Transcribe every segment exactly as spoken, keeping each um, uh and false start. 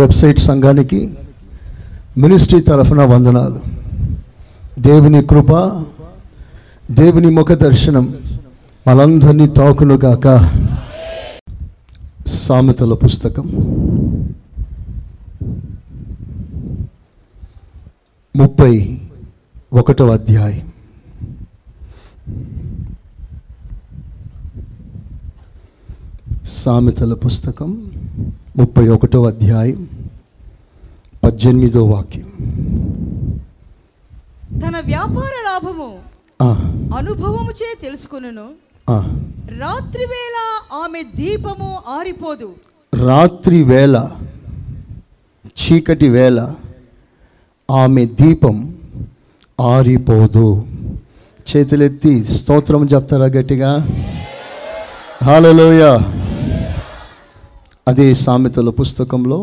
Website సంఘానికి ministry తరఫున వందనాలు. దేవుని కృప, దేవుని ముఖ దర్శనం మనందరినీ తాకునుగాక. సామెతల పుస్తకం ముప్పై ఒకటవ అధ్యాయం. సామెతల పుస్తకం ముప్పై ఒకటవ అధ్యాయం పద్దెనిమిదో వాక్యం. తన వ్యాపార లాభము అనుభవముచే తెలుసుకొనును, రాత్రి వేళ ఆమె దీపము ఆరిపోదు. రాత్రి వేళ, చీకటి వేళ ఆమె దీపం ఆరిపోదు. చేతులెత్తి స్తోత్రం చెప్తారా గట్టిగా? హల్లెలూయా. అదే సామెతల పుస్తకంలో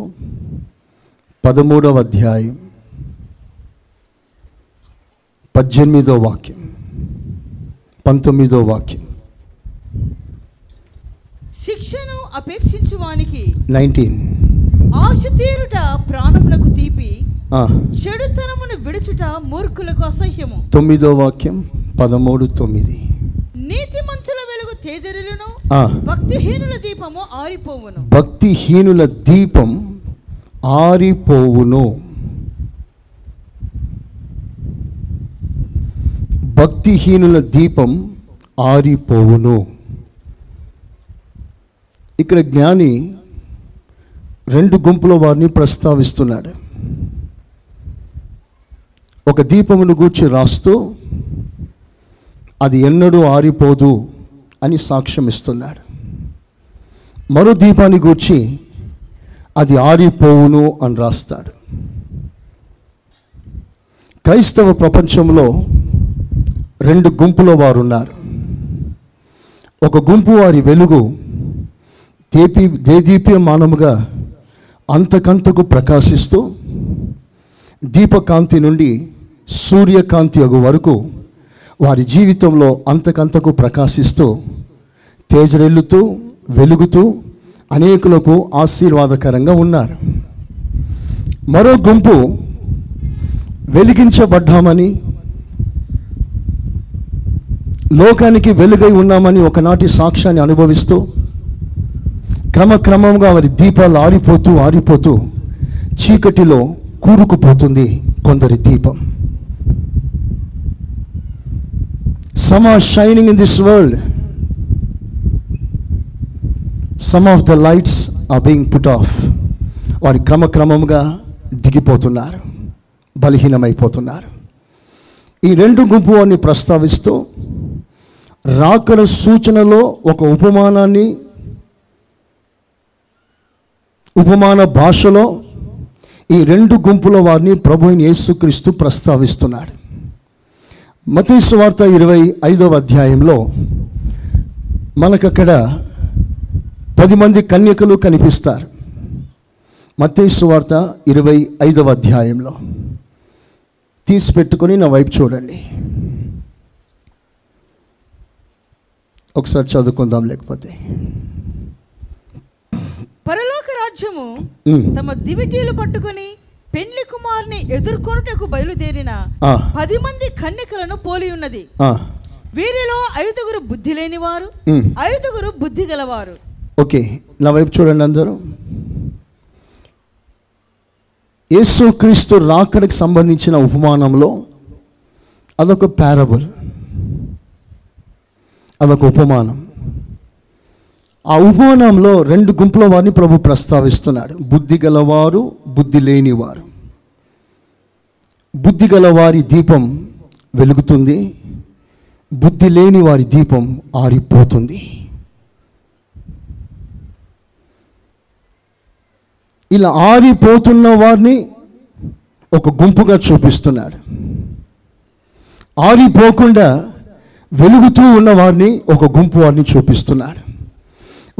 పదమూడవ అధ్యాయం పద్దెనిమిదో వాక్యం, పంతొమ్మిదో వాక్యం. శిక్షను అపేక్షించు వానికి నైన్టీన్ ఆశ తీరుట ప్రాణములకు తీపి, చెడుతనమును విడుచుట మూర్ఖులకు అసహ్యము. తొమ్మిదో వాక్యం పదమూడు తొమ్మిది. నీతిమంతుల వెలుగు తేజరిలును, భక్తిహీనుల దీపము ఆరిపోవును. భక్తిహీనుల దీపం ఆరిపోవును. భక్తిహీనుల దీపం ఆరిపోవును. ఇక్కడ జ్ఞాని రెండు గుంపుల వారిని ప్రస్తావిస్తున్నాడు. ఒక దీపమును గూర్చి రాస్తూ అది ఎన్నడూ ఆరిపోదు అని సాక్ష్యం ఇస్తున్నాడు. మరో దీపాన్ని గూర్చి అది ఆరిపోవును అని రాస్తాడు. క్రైస్తవ ప్రపంచంలో రెండు గుంపుల వారు ఉన్నారు. ఒక గుంపు వారి వెలుగు దేపీ దేదీప్యమానముగా అంతకంతకు ప్రకాశిస్తూ దీపకాంతి నుండి సూర్యకాంతి అగు వరకు వారి జీవితంలో అంతకంతకు ప్రకాశిస్తూ తేజరెల్లుతూ వెలుగుతూ అనేకులకు ఆశీర్వాదకరంగా ఉన్నారు. మరో గుంపు వెలిగించబడ్డామని, లోకానికి వెలుగై ఉన్నామని ఒకనాటి సాక్ష్యాన్ని అనుభవిస్తూ క్రమక్రమంగా వారి దీపాలు ఆరిపోతూ ఆరిపోతూ చీకటిలో కూరుకుపోతుంది కొందరి దీపం. Some are shining in this world. Some of the lights are being put off. వారి క్రమక్రమంగా దిగిపోతున్నారు, బలహీనమైపోతున్నారు. ఈ రెండు గుంపుని ప్రస్తావిస్తూ రాకడ సూచనలో ఒక ఉపమానాన్ని, ఉపమాన భాషలో ఈ రెండు గుంపుల వారిని ప్రభువైన యేసుక్రీస్తు ప్రస్తావిస్తున్నాడు. మత్తయి సువార్త ఇరవై ఐదవ అధ్యాయంలో మనకక్కడ పది మంది కన్యకలు కనిపిస్తారు. మత్తయి సువార్త ఇరవై ఐదవ అధ్యాయంలో తీసి పెట్టుకొని నా వైపు చూడండి. ఒకసారి చదువుకుందాం, లేకపోతే. పరలోక రాజ్యము తమ దివిటీలు పట్టుకొని పెండ్లి కుమారుని ఎదుర్కొనుటకు బయలుదేరిన పది మంది కన్యకలను పోలి ఉన్నది. వీరిలో ఐదుగురు బుద్ధి లేని వారు, ఐదుగురు బుద్ధి గలవారు. ఓకే, నా వైపు చూడండి అందరూ. యేసు క్రీస్తు రాకడకు సంబంధించిన ఉపమానంలో అదొక పారబుల్, అదొక ఉపమానం. ఆ ఉపమానంలో రెండు గుంపుల వారిని ప్రభు ప్రస్తావిస్తున్నాడు, బుద్ధి గలవారు, బుద్ధి లేనివారు. బుద్ధి గలవారి దీపం వెలుగుతుంది, బుద్ధి లేని వారి దీపం ఆరిపోతుంది. ఇలా ఆరిపోతున్న వారిని ఒక గుంపుగా చూపిస్తున్నాడు, ఆరిపోకుండా వెలుగుతూ ఉన్న వారిని ఒక గుంపు వారిని చూపిస్తున్నాడు.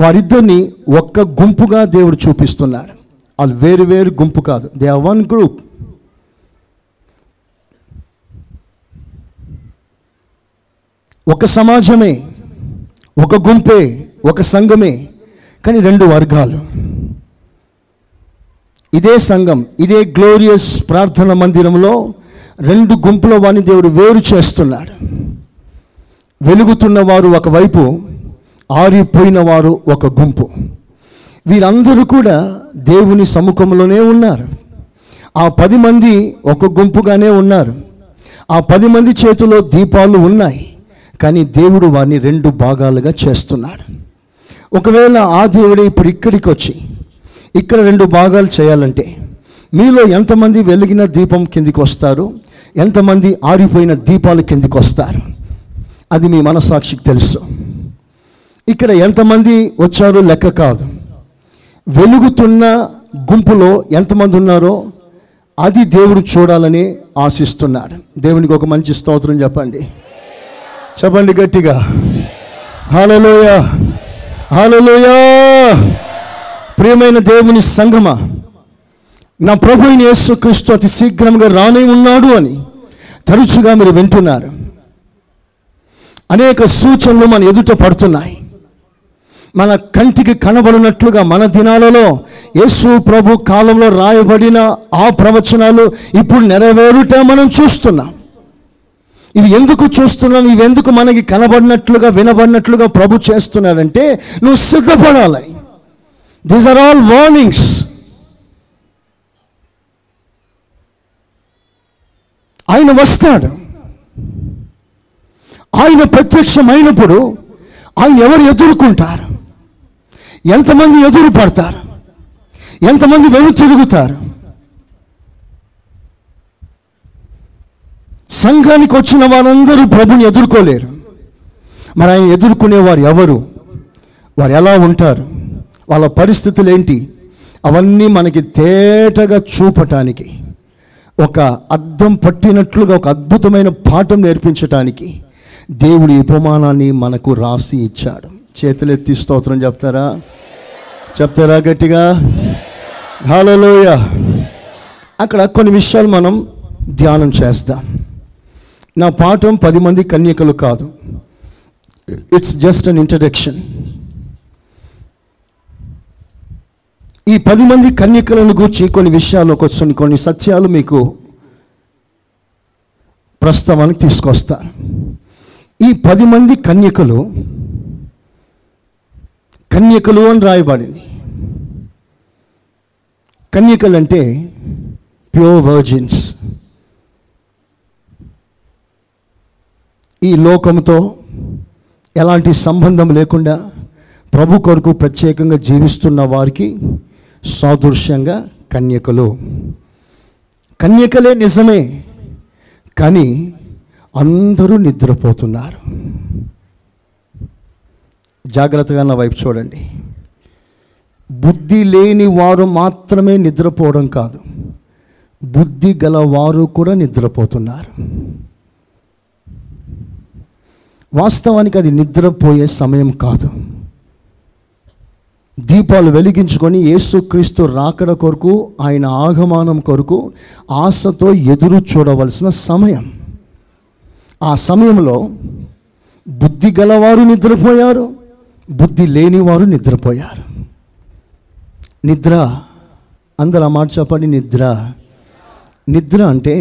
వారిద్దరిని ఒక్క గుంపుగా దేవుడు చూపిస్తున్నాడు. వాళ్ళు వేరు వేరు గుంపు కాదు, దే ఆర్ వన్ గ్రూప్. ఒక సమాజమే, ఒక గుంపే, ఒక సంఘమే, కానీ రెండు వర్గాలు. ఇదే సంఘం, ఇదే గ్లోరియస్ ప్రార్థన మందిరంలో రెండు గుంపుల వాని దేవుడు వేరు చేస్తున్నాడు. వెలుగుతున్న వారు ఒకవైపు, ఆరిపోయిన వారు ఒక గుంపు. వీరందరూ కూడా దేవుని సముఖంలోనే ఉన్నారు. ఆ పది మంది ఒక గుంపుగానే ఉన్నారు. ఆ పది మంది చేతిలో దీపాలు ఉన్నాయి, కానీ దేవుడు వారిని రెండు భాగాలుగా చేస్తున్నాడు. ఒకవేళ ఆ దేవుడే ఇప్పుడు ఇక్కడికి వచ్చి ఇక్కడ రెండు భాగాలు చేయాలంటే మీలో ఎంతమంది వెలిగిన దీపం కిందికి వస్తారు, ఎంతమంది ఆరిపోయిన దీపాలు కిందికి వస్తారు, అది మీ మనస్సాక్షికి తెలుసు. ఇక్కడ ఎంతమంది వచ్చారో లెక్క కాదు, వెలుగుతున్న గుంపులో ఎంతమంది ఉన్నారో అది దేవుడు చూడాలని ఆశిస్తున్నాడు. దేవునికి ఒక మంచి స్తోత్రం చెప్పండి, చెప్పండి గట్టిగా, హల్లెలూయా, హల్లెలూయా. ప్రియమైన దేవుని సంఘమా, నా ప్రభువైన యేసుక్రీస్తు అతి శీఘ్రంగా రానే ఉన్నాడు అని తరచుగా మీరు వింటున్నారు. అనేక సూచనలు మన ఎదుట పడుతున్నాయి. మన కంటికి కనబడినట్లుగా మన దినాలలో యేసు ప్రభు కాలంలో రాయబడిన ఆ ప్రవచనాలు ఇప్పుడు నెరవేరుట మనం చూస్తున్నాం. ఇవి ఎందుకు చూస్తున్నాం? ఇవి ఎందుకు మనకి కనబడినట్లుగా వినబడినట్లుగా ప్రభు చేస్తున్నాడంటే నువ్వు సిద్ధపడాలి. These are all warnings. ఆయన వస్తాడు. ఆయన ప్రత్యక్షమైనప్పుడు ఆయన ఎవరు ఎదుర్కొంటారు, ఎంతమంది ఎదురు పడతారు, ఎంతమంది వెను తిరుగుతారు? సంఘానికి వచ్చిన వారందరూ ప్రభుని ఎదుర్కోలేరు. మరి ఆయన ఎదుర్కొనేవారు ఎవరు, వారు ఎలా ఉంటారు, వాళ్ళ పరిస్థితులు ఏంటి, అవన్నీ మనకి తేటగా చూపటానికి, ఒక అద్దం పట్టినట్లుగా ఒక అద్భుతమైన పాఠం నేర్పించటానికి దేవుడు ఈ ఉపమానాన్ని మనకు రాసి ఇచ్చాడు. చేతులెత్తి స్తోత్రం చెప్తారా, చెప్తారా గట్టిగా, హల్లెలూయా. అక్కడ కొన్ని విషయాలు మనం ధ్యానం చేస్తాం. నా పాఠం పది మంది కన్యకలు కాదు, ఇట్స్ జస్ట్ అన్ ఇంట్రడక్షన్. ఈ పది మంది కన్యకలను గూర్చి కొన్ని విషయాలు, కొన్ని కొన్ని సత్యాలు మీకు ప్రస్తావానికి తీసుకొస్తాను. ఈ పది మంది కన్యకలు, కన్యకలు అని రాయబడింది. కన్యకలు అంటే ప్యూర్ వర్జిన్స్. ఈ లోకంతో ఎలాంటి సంబంధం లేకుండా ప్రభు కొరకు ప్రత్యేకంగా జీవిస్తున్న వారికి సాదృశ్యంగా కన్యకలు. కన్యకలే నిజమే, కానీ అందరూ నిద్రపోతున్నారు. జాగ్రత్తగా నా వైపు చూడండి. బుద్ధి లేని వారు మాత్రమే నిద్రపోవడం కాదు, బుద్ధి గల వారు కూడా నిద్రపోతున్నారు. వాస్తవానికి అది నిద్రపోయే సమయం కాదు. దీపాలు వెలిగించుకొని యేసుక్రీస్తు రాకడ కొరకు, ఆయన ఆగమనం కొరకు ఆశతో ఎదురు చూడవలసిన సమయం. ఆ సమయంలో బుద్ధి గలవారు నిద్రపోయారు, బుద్ధి లేనివారు నిద్రపోయారు. నిద్ర, అందరూ ఆ మాట చెప్పండి, నిద్ర. నిద్ర అంటే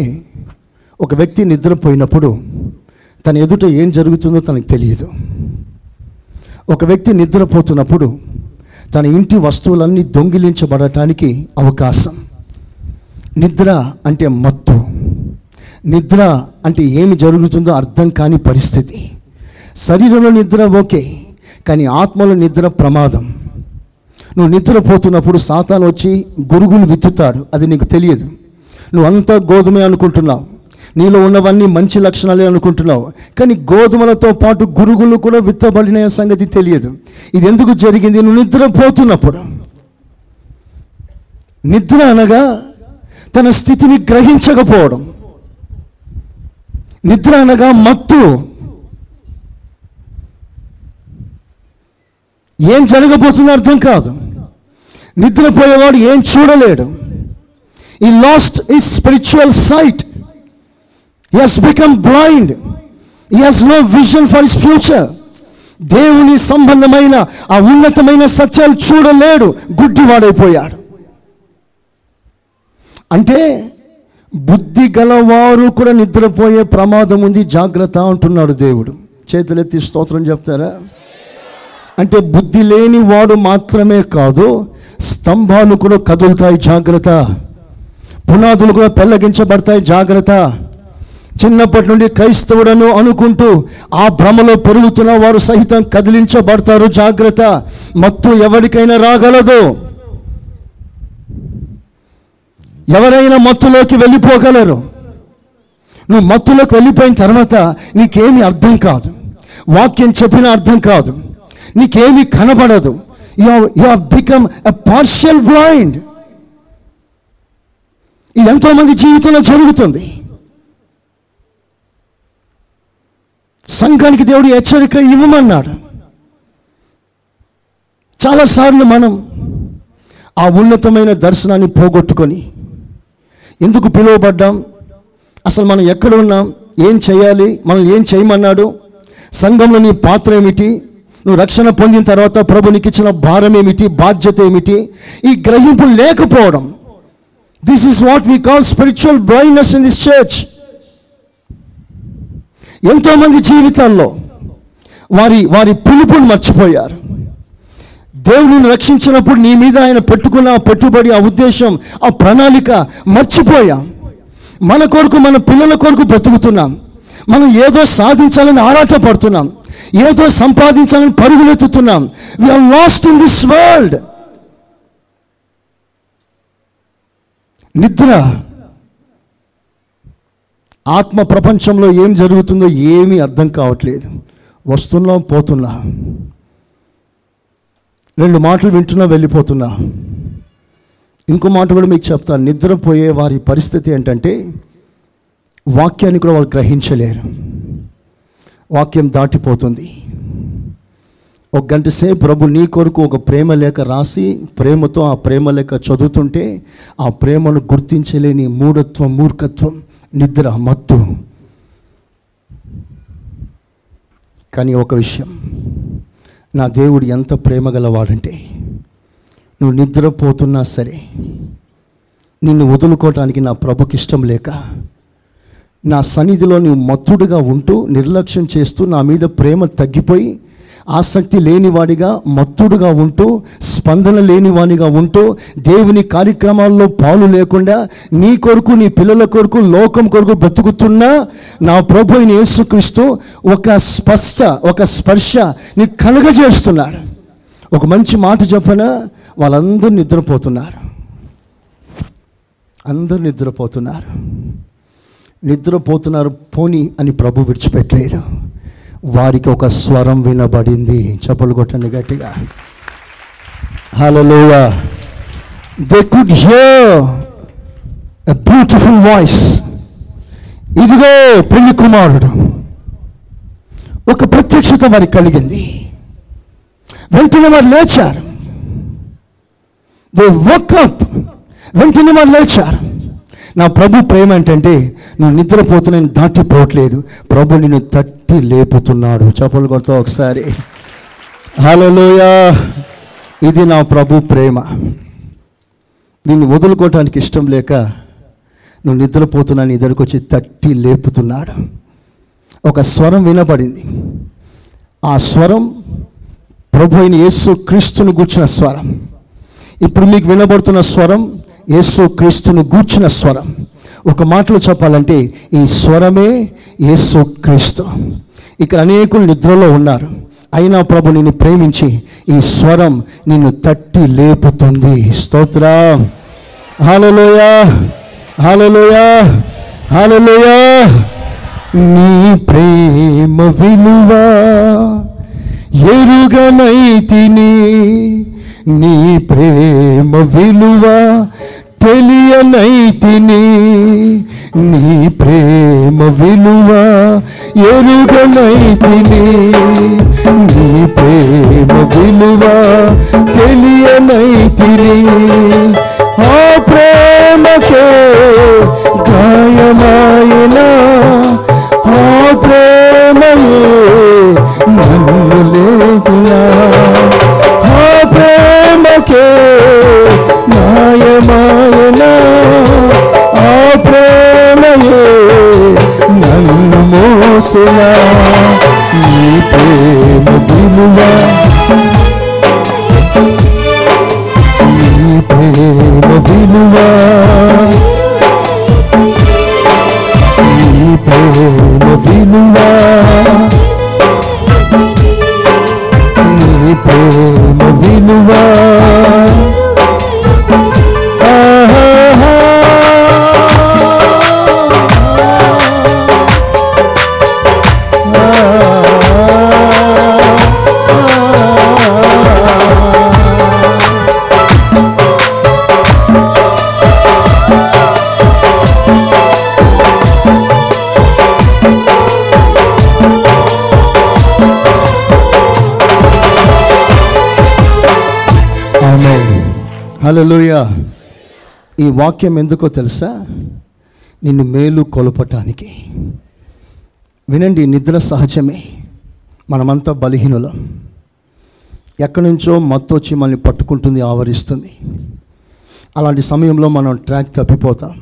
ఒక వ్యక్తి నిద్రపోయినప్పుడు తన ఎదుట ఏం జరుగుతుందో తనకు తెలియదు. ఒక వ్యక్తి నిద్రపోతున్నప్పుడు తన ఇంటి వస్తువులన్నీ దొంగిలించబడటానికి అవకాశం. నిద్ర అంటే మత్తు. నిద్ర అంటే ఏమి జరుగుతుందో అర్థం కాని పరిస్థితి. శరీరంలో నిద్ర ఓకే, కానీ ఆత్మలో నిద్ర ప్రమాదం. నువ్వు నిద్రపోతున్నప్పుడు సాతాను వచ్చి గురుగులు విత్తుతాడు, అది నీకు తెలియదు. నువ్వు అంతా గోధుమే అనుకుంటున్నావు, నీలో ఉన్నవన్నీ మంచి లక్షణాలే అనుకుంటున్నావు, కానీ గోధుమలతో పాటు గురుగులు కూడా విత్తబడిన సంగతి తెలియదు. ఇది ఎందుకు జరిగింది? నువ్వు నిద్రపోతున్నప్పుడు. నిద్ర అనగా తన స్థితిని గ్రహించకపోవడం. నిద్ర అనగా మత్తు. ఏం జరగబోతుందో అర్థం కాదు. నిద్రపోయేవాడు ఏం చూడలేడు. He lost his spiritual sight. He has become blind. He has no vision for his future. దేవుని సంబంధమైన ఆ ఉన్నతమైన సత్యాలు చూడలేడు, గుడ్డివాడైపోయాడు. అంటే బుద్ధి గలవారు కూడా నిద్రపోయే ప్రమాదం ఉంది, జాగ్రత్త అంటున్నాడు దేవుడు. చేతులెత్తి స్తోత్రం చెప్తారా? అంటే బుద్ధి లేని వాడు మాత్రమే కాదు, స్తంభాలు కూడా కదులుతాయి, జాగ్రత్త. పునాదులు కూడా పెళ్లగించబడతాయి, జాగ్రత్త. చిన్నప్పటి నుండి క్రైస్తవుడను అనుకుంటూ ఆ భ్రమలో పెరుగుతున్న వారు సహితం కదిలించబడతారు, జాగ్రత్త. మత్తు ఎవరికైనా రాగలదు, ఎవరైనా మత్తులోకి వెళ్ళిపోగలరు. నువ్వు మత్తులోకి వెళ్ళిపోయిన తర్వాత నీకేమి అర్థం కాదు, వాక్యం చెప్పిన అర్థం కాదు, నీకేమీ కనబడదు. You have you have become a partial blind. ఇది ఎంతోమంది జీవితంలో జరుగుతుంది. సంఘానికి దేవుడు హెచ్చరిక ఇవ్వమన్నాడు. చాలాసార్లు మనం ఆ ఉన్నతమైన దర్శనాన్ని పోగొట్టుకొని, ఎందుకు పిలువబడ్డాం, అసలు మనం ఎక్కడ ఉన్నాం, ఏం చేయాలి, మనం ఏం చేయమన్నాడు, సంఘంలో నీ పాత్ర ఏమిటి, నువ్వు రక్షణ పొందిన తర్వాత ప్రభునికి ఇచ్చిన భారం ఏమిటి, బాధ్యత ఏమిటి, ఈ గ్రహింపు లేకపోవడం. This is what we call spiritual blindness in this church. ఎంతోమంది జీవితాల్లో వారి వారి పిలుపుని మర్చిపోయారు. దేవుడిని రక్షించినప్పుడు నీ మీద ఆయన పెట్టుకున్న ఆ పెట్టుబడి, ఆ ఉద్దేశం, ఆ ప్రణాళిక మర్చిపోయాం. మన కొరకు, మన పిల్లల కొరకు బ్రతుకుతున్నాం. మనం ఏదో సాధించాలని ఆరాటపడుతున్నాం, ఏదో సంపాదించాలని పరుగులెత్తుతున్నాం. We are lost in this world. నిద్ర. ఆత్మ ప్రపంచంలో ఏం జరుగుతుందో ఏమీ అర్థం కావట్లేదు. వస్తున్నా, పోతున్నా, రెండు మాటలు వింటున్నా, వెళ్ళిపోతున్నా. ఇంకో మాట కూడా మీకు చెప్తాను, నిద్రపోయే వారి పరిస్థితి ఏంటంటే వాక్యాన్ని కూడా వాళ్ళు గ్రహించలేరు. వాక్యం దాటిపోతుంది. ఒక గంట సేపు ప్రభు నీ కొరకు ఒక ప్రేమ లేఖ రాసి, ప్రేమతో ఆ ప్రేమ లేఖ చదువుతుంటే ఆ ప్రేమను గుర్తించలేని మూఢత్వం, మూర్ఖత్వం, నిద్ర, మత్తు. కానీ ఒక విషయం, నా దేవుడు ఎంత ప్రేమ గలవాడంటే నువ్వు నిద్రపోతున్నా సరే నిన్ను వదులుకోవటానికి నా ప్రభుకి ఇష్టం లేక, నా సన్నిధిలో నువ్వు మత్తుడుగా ఉంటూ, నిర్లక్ష్యం చేస్తూ, నా మీద ప్రేమ తగ్గిపోయి, ఆసక్తి లేనివాడిగా, మత్తుడుగా ఉంటూ, స్పందన లేనివాడిగా ఉంటూ, దేవుని కార్యక్రమాల్లో పాలు లేకుండా నీ కొరకు, నీ పిల్లల కొరకు, లోకం కొరకు బ్రతుకుతున్నా నా ప్రభు అయిన యేసుక్రీస్తు ఒక స్పర్శ, ఒక స్పర్శ నీ కలగజేస్తున్నాడు. ఒక మంచి మాట చెప్పనా, వాళ్ళందరూ నిద్రపోతున్నారు, అందరూ నిద్రపోతున్నారు. నిద్రపోతున్నారు పోని అని ప్రభు విడిచిపెట్టలేదు. వారికి ఒక స్వరం వినబడింది. చప్పలు కొట్టండి గట్టిగా. Hallelujah. They could hear a beautiful voice. ఇదిగో పెళ్లి కుమారుడు. ఒక ప్రత్యక్షత వారికి కలిగింది. వెంటనే వారు లేచారు. దే వకప్. వెంటనే వారు లేచారు. నా ప్రభు ప్రేమ ఏంటంటే నువ్వు నిద్రపోతున్నాను దాటిపోవట్లేదు, ప్రభు నిన్ను తట్టి లేపుతున్నాడు. చప్పలు కొడతా ఒకసారి. హల్లెలూయా. ఇది నా ప్రభు ప్రేమ. నిన్ను వదులుకోవటానికి ఇష్టం లేక నువ్వు నిద్రపోతున్నాను ఇద్దరికొచ్చి తట్టి లేపుతున్నాడు. ఒక స్వరం వినబడింది. ఆ స్వరం ప్రభు అయిన యేసు క్రీస్తును గూర్చిన స్వరం. ఇప్పుడు మీకు వినబడుతున్న స్వరం యేసు క్రీస్తును గూర్చిన స్వరం. ఒక మాటలో చెప్పాలంటే ఈ స్వరమే యేసు క్రీస్తు. ఇక్కడ అనేకులు నిద్రలో ఉన్నారు, అయినా ప్రభు నిన్ను ప్రేమించి ఈ స్వరం నిన్ను తట్టి లేపుతుంది. స్తోత్రం. హల్లెలూయా, హల్లెలూయా, హల్లెలూయా. నీ ప్రేమ విలువ ఎరుగనైతిని, నీ ప్రేమ విలువ తెలియనైతిని, నీ ప్రేమ విలువ ఎరుగనైతిని, నీ ప్రేమ విలువ తెలియనైతిని, ఆ ప్రేమకే గాయమైన ఆ ప్రేమయే నన్ను లేచిన, ఆ ప్రేమకే మాయమాయనా ఆశలా నీ ప్రేమ విలువ నీ ప్రేమ విలువ నీ ప్రేమ విలువ నీ ప్రేమ విలువ హల్లెలూయా. ఈ వాక్యం ఎందుకో తెలుసా? నిన్ను మేలు కొలపటానికి. వినండి, నిద్ర సహజమే, మనమంతా బలహీనులం. ఎక్కడి నుంచో మత్తొచ్చి మనల్ని పట్టుకుంటుంది, ఆవరిస్తుంది. అలాంటి సమయంలో మనం ట్రాక్ తప్పిపోతాం,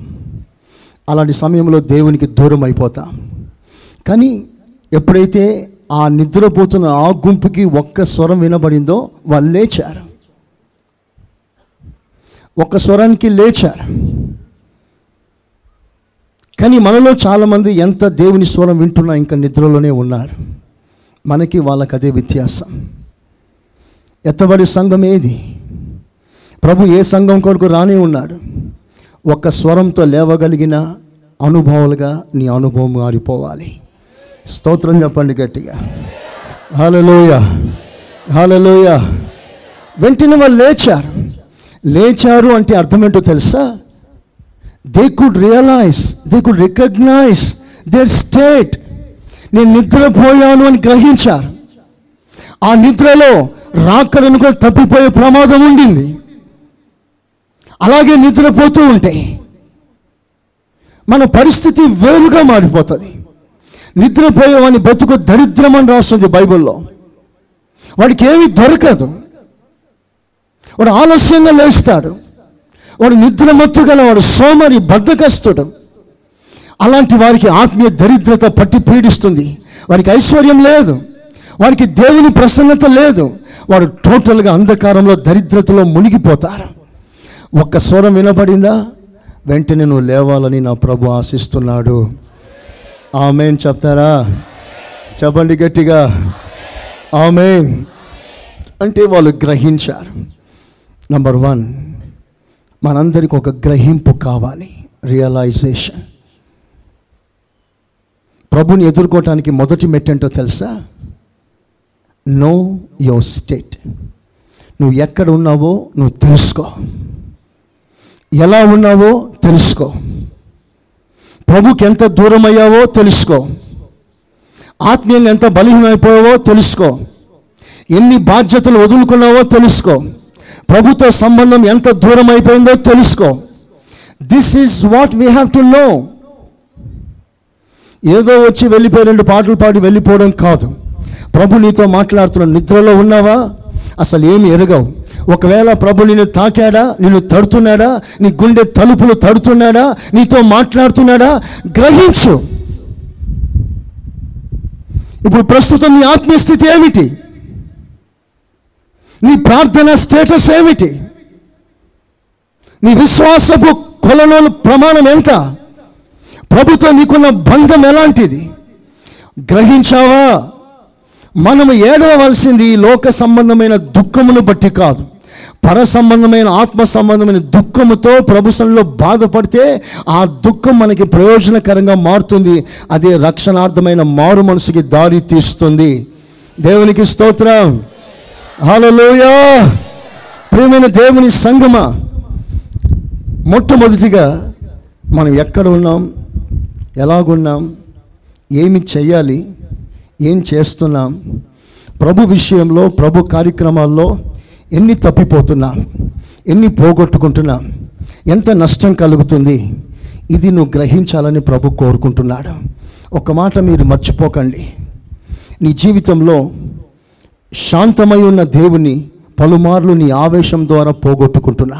అలాంటి సమయంలో దేవునికి దూరం అయిపోతాం. కానీ ఎప్పుడైతే ఆ నిద్రపోతున్న ఆ గుంపుకి ఒక్క స్వరం వినబడిందో వాళ్ళు లేచారు, ఒక స్వరానికి లేచారు. కానీ మనలో చాలామంది ఎంత దేవుని స్వరం వింటున్నా ఇంకా నిద్రలోనే ఉన్నారు. మనకి వాళ్ళకి అదే వ్యత్యాసం. ఎత్తబడి సంఘం ఏది? ప్రభు ఏ సంఘం కొరకు రానే ఉన్నాడు. ఒక స్వరంతో లేవగలిగిన అనుభవాలుగా నీ అనుభవం మారిపోవాలి. స్తోత్రం చెప్పండి గట్టిగా. హల్లెలూయా, హల్లెలూయా. వెంటనే వాళ్ళు లేచారు. లేచారు అంటే అర్థం ఏంటో తెలుసా? They could realise, they could recognise their state. నేను నిద్రపోయాను అని గ్రహించారు. ఆ నిద్రలో రాకడను కూడా తప్పిపోయే ప్రమాదం ఉండింది. అలాగే నిద్రపోతూ ఉంటే మన పరిస్థితి వేరుగా మారిపోతుంది. నిద్రపోయేవాడిని బతుకు దరిద్రం అని రాస్తుంది బైబిల్లో. వాడికి ఏమీ దొరకదు, వాడు ఆలస్యంగా లేస్తాడు, వాడు నిద్రమత్తు గలవాడు, సోమరి, బద్ధకస్తుడు. అలాంటి వారికి ఆత్మీయ దరిద్రత పట్టి పీడిస్తుంది. వారికి ఐశ్వర్యం లేదు, వారికి దేవుని ప్రసన్నత లేదు, వారు టోటల్గా అంధకారంలో, దరిద్రతలో మునిగిపోతారు. ఒక్క స్వరం వినబడిందా వెంటనే నువ్వు లేవాలని నా ప్రభు ఆశిస్తున్నాడు. ఆమేన్ చెప్తారా? చెప్పండి గట్టిగా, ఆమేన్. అంటే వాళ్ళు గ్రహించారు. నంబర్ వన్, మనందరికి ఒక గ్రహింపు కావాలి, రియలైజేషన్. ప్రభుని ఎదుర్కోవటానికి మొదటి మెట్టేంటో తెలుసా? Know your state. నువ్వు ఎక్కడ ఉన్నావో నువ్వు తెలుసుకో, ఎలా ఉన్నావో తెలుసుకో, ప్రభుకి ఎంత దూరం అయ్యావో తెలుసుకో, ఆత్మీయంగా ఎంత బలహీనమైపోయావో తెలుసుకో, ఎన్ని బాధ్యతలు వదులుకున్నావో తెలుసుకో, ప్రభుత్వ సంబంధం ఎంత దూరం అయిపోయిందో తెలుసుకో. This is what we have to know. ఏదో వచ్చి వెళ్ళిపోయి రెండు పాటలు పాడి వెళ్ళిపోవడం కాదు. ప్రభు నీతో మాట్లాడుతున్న నిద్రలో ఉన్నావా? అసలు ఏమి ఎరగవు. ఒకవేళ ప్రభు నిన్ను తాకాడా, నిన్ను తడుతున్నాడా, నీ గుండె తలుపులు తడుతున్నాడా, నీతో మాట్లాడుతున్నాడా గ్రహించు. ఇప్పుడు ప్రస్తుతం నీ ఆత్మీయస్థితి ఏమిటి? నీ ప్రార్థన స్టేటస్ ఏమిటి? నీ విశ్వాసపు కొలనోలు ప్రమాణం ఎంత? ప్రభుతో నీకున్న బంధం ఎలాంటిది? గ్రహించావా? మనము ఏడవలసింది లోక సంబంధమైన దుఃఖమును బట్టి కాదు, పర సంబంధమైన, ఆత్మ సంబంధమైన దుఃఖముతో ప్రభుత్వంలో బాధపడితే ఆ దుఃఖం మనకి ప్రయోజనకరంగా మారుతుంది. అదే రక్షణార్థమైన మారు మనసుకి దారి తీస్తుంది. దేవునికి స్తోత్రం. హల్లెలూయా. ప్రియమైన దేవుని సంగమా, మొట్టమొదటిగా మనం ఎక్కడ ఉన్నాం, ఎలాగున్నాం, ఏమి చేయాలి, ఏం చేస్తున్నాం, ప్రభు విషయంలో, ప్రభు కార్యక్రమాల్లో ఎన్ని తప్పిపోతున్నాం, ఎన్ని పోగొట్టుకుంటున్నాం, ఎంత నష్టం కలుగుతుంది, ఇది నువ్వు గ్రహించాలని ప్రభు కోరుకుంటున్నాడు. ఒక మాట మీరు మర్చిపోకండి, నీ జీవితంలో శాంతమై ఉన్న దేవుని పలుమార్లు నీ ఆవేశం ద్వారా పోగొట్టుకుంటున్నా.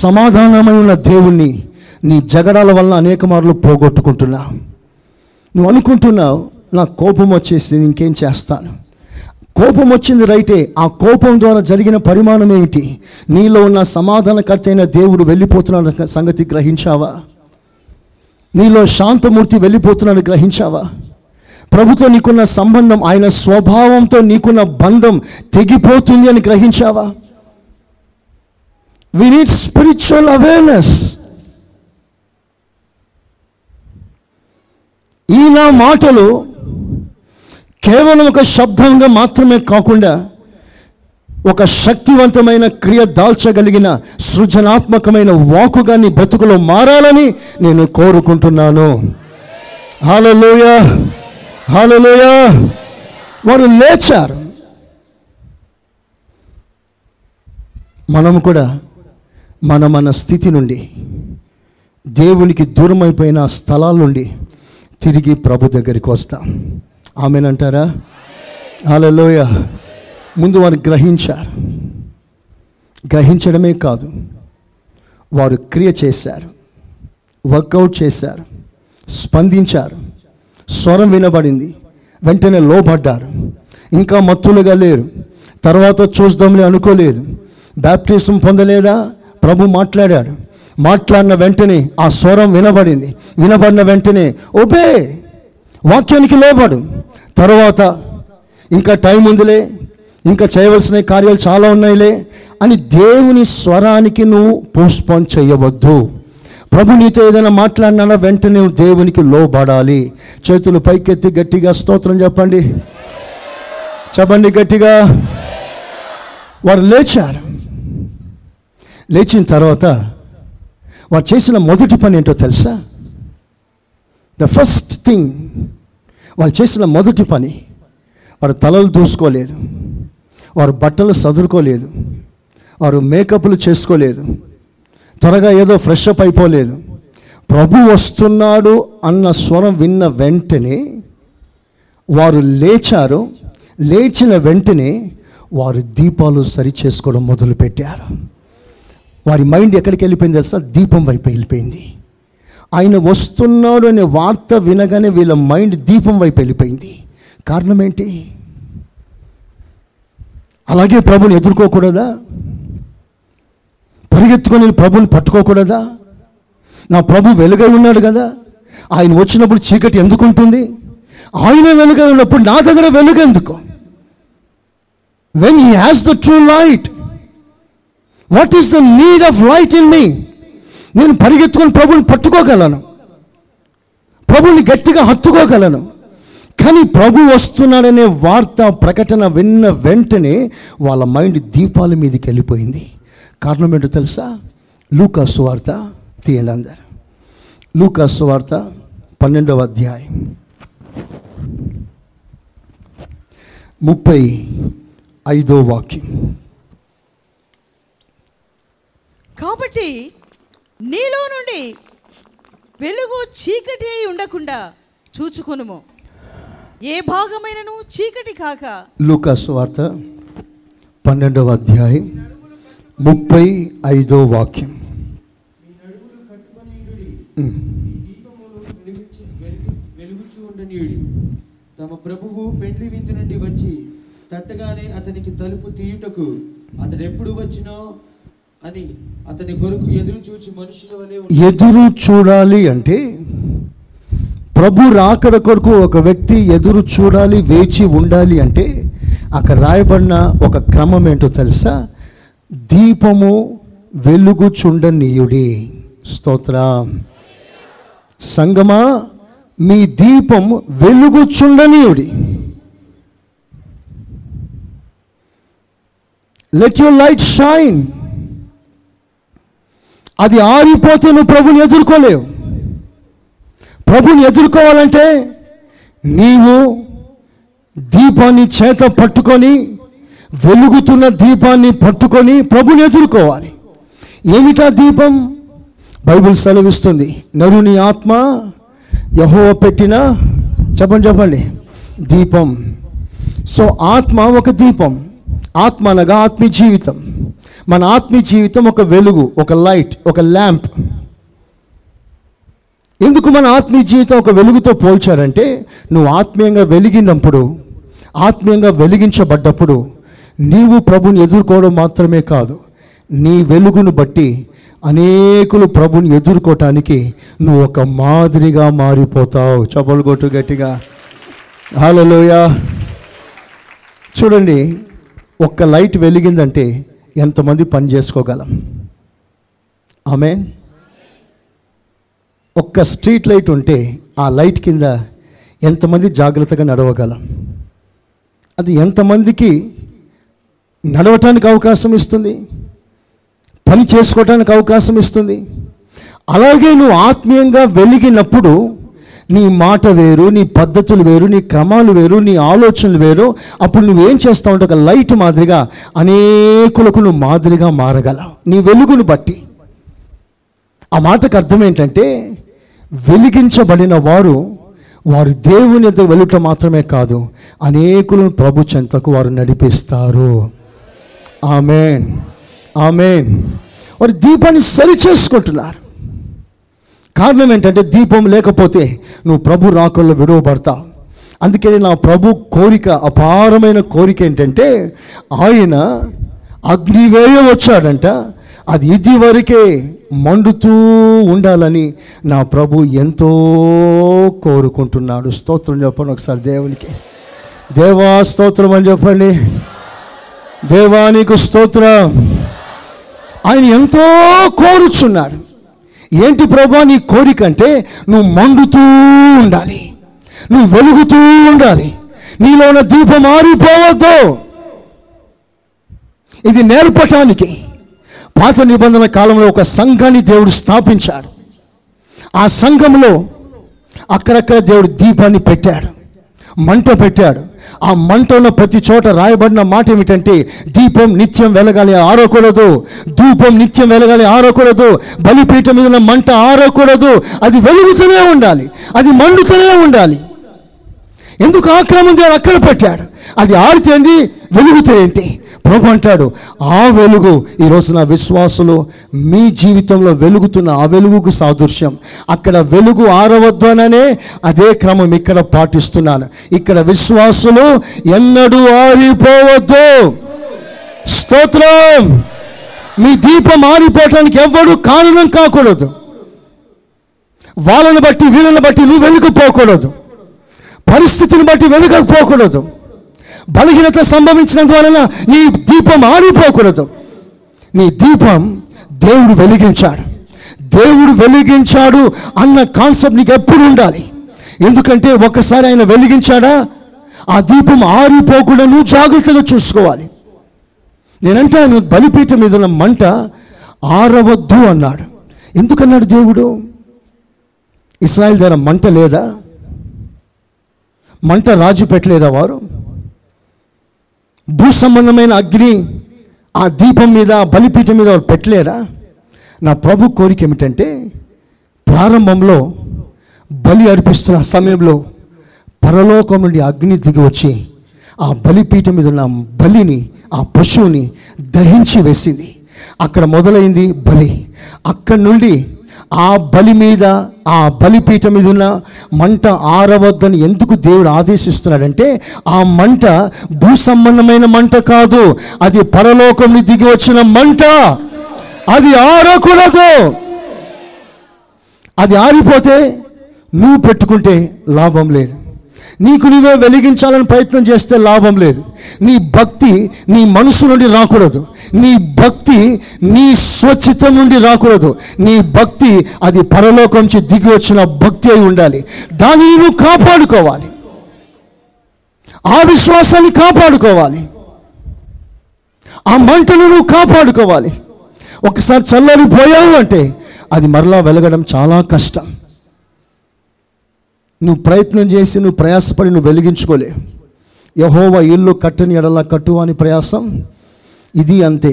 సమాధానమై ఉన్న దేవుణ్ణి నీ జగడాల వల్ల అనేక మార్లు పోగొట్టుకుంటున్నా. నువ్వు అనుకుంటున్నావు నా కోపం వచ్చేసి ఇంకేం చేస్తాను. కోపం వచ్చింది రైటే, ఆ కోపం ద్వారా జరిగిన పరిమాణం ఏమిటి? నీలో ఉన్న సమాధానకర్త అయిన దేవుడు వెళ్ళిపోతున్నాడు సంగతి గ్రహించావా? నీలో శాంతమూర్తి వెళ్ళిపోతున్నాడు గ్రహించావా? ప్రభుతో నీకున్న సంబంధం, ఆయన స్వభావంతో నీకున్న బంధం తెగిపోతుంది అని గ్రహించావా? We need spiritual awareness. ఈ నా మాటలు కేవలం ఒక శబ్దంగా మాత్రమే కాకుండా ఒక శక్తివంతమైన క్రియ దాల్చగలిగిన సృజనాత్మకమైన వాక్కుగా నీ బ్రతుకులో మారాలని నేను కోరుకుంటున్నాను. హల్లెలూయా, హల్లెలూయా. వారు లేచారు. మనం కూడా మన మన స్థితి నుండి, దేవునికి దూరమైపోయిన స్థలాల నుండి తిరిగి ప్రభు దగ్గరికి వస్తాం. ఆమెనంటారా? హల్లెలూయా. ముందు వారు గ్రహించారు. గ్రహించడమే కాదు, వారు క్రియ చేశారు, వర్కౌట్ చేశారు, స్పందించారు. స్వరం వినబడింది, వెంటనే లోబడ్డారు. ఇంకా మత్తులుగా లేరు, తర్వాత చూద్దాంలే అనుకోలేదు. బాప్టిజం పొందలేదా? ప్రభు మాట్లాడాడు. మాట్లాడిన వెంటనే ఆ స్వరం వినబడింది. వినబడిన వెంటనే ఓబే, వాక్యానికి లోబడు. తర్వాత ఇంకా టైం ఉందిలే, ఇంకా చేయవలసిన కార్యాలు చాలా ఉన్నాయిలే అని దేవుని స్వరానికి నువ్వు పోస్ట్పోన్ చేయవద్దు. ప్రభు నీతో ఏదైనా మాట్లాడినా వెంటనే దేవునికి లోబడాలి. చేతులు పైకెత్తి గట్టిగా స్తోత్రం చెప్పండి, చెప్పండి గట్టిగా. వారు లేచారు. లేచిన తర్వాత వారు చేసిన మొదటి పని ఏంటో తెలుసా? ద ఫస్ట్ థింగ్, వాళ్ళు చేసిన మొదటి పని, వారు తలలు దూసుకోలేదు, వారు బట్టలు సదురుకోలేదు, వారు మేకప్లు చేసుకోలేదు, త్వరగా ఏదో ఫ్రెష్ అప్ అయిపోలేదు. ప్రభు వస్తున్నాడు అన్న స్వరం విన్న వెంటనే వారు లేచారు. లేచిన వెంటనే వారు దీపాలు సరి చేసుకోవడం మొదలుపెట్టారు. వారి మైండ్ ఎక్కడికి వెళ్ళిపోయింది తెలుసా? దీపం వైపు వెళ్ళిపోయింది. ఆయన వస్తున్నాడు అనే వార్త వినగానే వీళ్ళ మైండ్ దీపం వైపు వెళ్ళిపోయింది. కారణం ఏంటి? అలాగే ప్రభుని ఎదుర్కోకూడదా? పరిగెత్తుకొని ప్రభుని పట్టుకోకూడదా? నా ప్రభు వెలుగై ఉన్నాడు కదా, ఆయన వచ్చినప్పుడు చీకటి ఎందుకుంటుంది? ఆయన వెలుగై ఉన్నప్పుడు నా దగ్గర వెలుగెందుకు? When he has the true light, what is the need of light in me? నేను పరిగెత్తుకొని ప్రభుని పట్టుకోగలను, ప్రభుని గట్టిగా హత్తుకోగలను. కానీ ప్రభు వస్తున్నాడనే వార్త ప్రకటన విన్న వెంటనే వాళ్ళ మైండ్ దీపాల మీదకి వెళ్ళిపోయింది. కారణం ఏంటో తెలుసా? లూకా సువార్త తీయండి అందరు. లూకా సువార్త పన్నెండవ అధ్యాయం ముప్పై ఐదో వాక్యం. కాబట్టి నీలో నుండి వెలుగు చీకటి అయి ఉండకుండా చూచుకొనుము, ఏ భాగమైనను చీకటి కాక. లూకా సువార్త పన్నెండవ అధ్యాయం ముప్పై ఐదో వాక్యం. తమ ప్రభువు పెండ్లి విందు నుండి వచ్చి తట్టగానే అతనికి తలుపు తీయుటకు అతడు ఎప్పుడు వచ్చినో అని అతని కొరకు ఎదురు చూచి మనుషుల వలె ఎదురు చూడాలి. అంటే ప్రభు రాకడ కొరకు ఒక వ్యక్తి ఎదురు చూడాలి, వేచి ఉండాలి. అంటే అక్కడ రాయబడిన ఒక క్రమం ఏంటో తెలుసా? దీపము వెలుగు చుండనీయుడి. స్తోత్ర సంగమా, మీ దీపం వెలుగు చుండనీయుడి. Let your light shine. అది ఆరిపోతే నువ్వు ప్రభుని ఎదుర్కోలేవు. ప్రభుని ఎదుర్కోవాలంటే నీవు దీపాన్ని చేత పట్టుకొని, వెలుగుతున్న దీపాన్ని పట్టుకొని ప్రభుని ఎదుర్కోవాలి. ఏమిటా దీపం? బైబిల్ సెలవిస్తుంది, నరుని ఆత్మ యెహోవా పెట్టిన, చెప్పండి చెప్పండి, దీపం. సో ఆత్మ ఒక దీపం. ఆత్మ అనగా ఆత్మీయ జీవితం. మన ఆత్మీయ జీవితం ఒక వెలుగు, ఒక లైట్, ఒక ల్యాంప్. ఎందుకు మన ఆత్మీయ జీవితం ఒక వెలుగుతో పోల్చారంటే, నువ్వు ఆత్మీయంగా వెలిగినప్పుడు, ఆత్మీయంగా వెలిగించబడ్డప్పుడు నీవు ప్రభుని ఎదుర్కోవడం మాత్రమే కాదు, నీ వెలుగును బట్టి అనేకులు ప్రభుని ఎదుర్కోవటానికి నువ్వు ఒక మాదిరిగా మారిపోతావు. చపలు కొట్టు గట్టిగా హల్లెలూయా. చూడండి, ఒక్క లైట్ వెలిగిందంటే ఎంతమంది పని చేసుకోగలం? ఆమేన్. ఒక్క స్ట్రీట్ లైట్ ఉంటే ఆ లైట్ కింద ఎంతమంది జాగ్రత్తగా నడవగలం? అది ఎంతమందికి నడవటానికి అవకాశం ఇస్తుంది, పని చేసుకోవటానికి అవకాశం ఇస్తుంది. అలాగే నువ్వు ఆత్మీయంగా వెలిగినప్పుడు నీ మాట వేరు, నీ పద్ధతులు వేరు, నీ క్రమాలు వేరు, నీ ఆలోచనలు వేరు. అప్పుడు నువ్వేం చేస్తావు అంటే, ఒక లైట్ మాదిరిగా అనేకులకు నువ్వు మాదిరిగా మారగలవు నీ వెలుగును బట్టి. ఆ మాటకు అర్థం ఏంటంటే, వెలిగించబడిన వారు వారు దేవుని ఎదుట వెలుట మాత్రమే కాదు, అనేకులను ప్రభు చెంతకు వారు నడిపిస్తారు. ఆమేన్, ఆమేన్. వారు దీపాన్ని సరిచేసుకుంటున్నారు. కారణం ఏంటంటే, దీపం లేకపోతే నువ్వు ప్రభు రాకల్లో విడువబడతావు. అందుకే నా ప్రభు కోరిక, అపారమైన కోరిక ఏంటంటే, ఆయన అగ్నివేయ వచ్చాడంట, అది ఇది వరకే మండుతూ ఉండాలని నా ప్రభు ఎంతో కోరుకుంటున్నాడు. స్తోత్రం చెప్పండి ఒకసారి దేవునికి. దేవా స్తోత్రం అని చెప్పండి. దేవా నీకు స్తోత్రం. ఆయన ఎంతో కోరుచున్నాడు. ఏంటి ప్రభా నీ కోరిక అంటే, నువ్వు మండుతూ ఉండాలి, నువ్వు వెలుగుతూ ఉండాలి, నీలో ఉన్న దీపం ఆరిపోవద్దు. ఇది నేర్పటానికి పాత నిబంధన కాలంలో ఒక సంఘాన్ని దేవుడు స్థాపించాడు. ఆ సంఘంలో అక్కడక్కడ దేవుడు దీపాన్ని పెట్టాడు, మంట పెట్టాడు. ఆ మంటలో ప్రతి చోట రాయబడిన మాట ఏమిటంటే, దీపం నిత్యం వెలగాలి, ఆరకూడదు. ధూపం నిత్యం వెలగాలి, ఆరకూడదు. బలిపీఠం మీద మంట ఆరకూడదు, అది వెలుగుతూనే ఉండాలి, అది మండుతూనే ఉండాలి. ఎందుకు ఆక్రమం దేవుడు అక్కడ పెట్టాడు? అది ఆరితే ఏంటి, వెలుగుతే ఏంటి? ప్రభు అంటాడు, ఆ వెలుగు ఈరోజు నా విశ్వాసులు మీ జీవితంలో వెలుగుతున్న ఆ వెలుగుకు సాదృశ్యం. అక్కడ వెలుగు ఆరవద్దు అననే అదే క్రమం ఇక్కడ పాటిస్తున్నాను. ఇక్కడ విశ్వాసులు ఎన్నడూ ఆరిపోవద్దు. స్తోత్రం. మీ దీపం ఆరిపోవటానికి ఎవ్వడూ కారణం కాకూడదు. వాళ్ళని బట్టి వీళ్ళని బట్టి నువ్వు వెనుకపోకూడదు, పరిస్థితిని బట్టి వెనుకపోకూడదు, బలహీనత సంభవించినంత వలన నీ దీపం ఆరిపోకూడదు. నీ దీపం దేవుడు వెలిగించాడు, దేవుడు వెలిగించాడు అన్న కాన్సెప్ట్ నీకు ఎప్పుడు ఉండాలి. ఎందుకంటే ఒక్కసారి ఆయన వెలిగించాడా, ఆ దీపం ఆరిపోకుండా నువ్వు జాగ్రత్తగా చూసుకోవాలి. నేనంటే ఆయన బలిపీఠం మీద ఉన్న మంట ఆరవద్దు అన్నాడు. ఎందుకన్నాడు దేవుడు? ఇస్రాయల్ దగ్గర మంట లేదా? మంట రాజు పెట్టలేదా? వారు భూ సంబంధమైన అగ్ని ఆ దీపం మీద, బలిపీఠం మీద వాళ్ళు పెట్టలేరా? నా ప్రభు కోరిక ఏమిటంటే, ప్రారంభంలో బలి అర్పిస్తున్న సమయంలో పరలోకం నుండి అగ్ని దిగి వచ్చి ఆ బలిపీఠం మీద ఉన్న బలిని, ఆ పశువుని దహించి వేసింది. అక్కడ మొదలైంది బలి. అక్కడి నుండి ఆ బలి మీద, ఆ బలిపీఠం మీద ఉన్న మంట ఆరవద్దని ఎందుకు దేవుడు ఆదేశిస్తున్నాడంటే, ఆ మంట భూ సంబంధమైన మంట కాదు, అది పరలోకం నుంచి దిగి వచ్చిన మంట, అది ఆరకూడదు. అది ఆరిపోతే నువ్వు పెట్టుకుంటే లాభం లేదు, నీకు నువ్వే వెలిగించాలని ప్రయత్నం చేస్తే లాభం లేదు. నీ భక్తి నీ మనసు నుండి రాకూడదు, నీ భక్తి నీ స్వచ్ఛత నుండి రాకూడదు. నీ భక్తి అది పరలోకం నుంచి దిగి వచ్చిన భక్తి అయి ఉండాలి. దానిని నువ్వు కాపాడుకోవాలి, ఆ విశ్వాసాన్ని కాపాడుకోవాలి, ఆ మంటను నువ్వు కాపాడుకోవాలి. ఒకసారి చల్లారిపోయావు అంటే అది మరలా వెలగడం చాలా కష్టం. నువ్వు ప్రయత్నం చేసి, నువ్వు ప్రయాసపడి నువ్వు వెలిగించుకోలేవు. యెహోవా ఇల్లు కట్టని ఎడల కట్టువ అని ప్రయాసం, ఇది అంతే.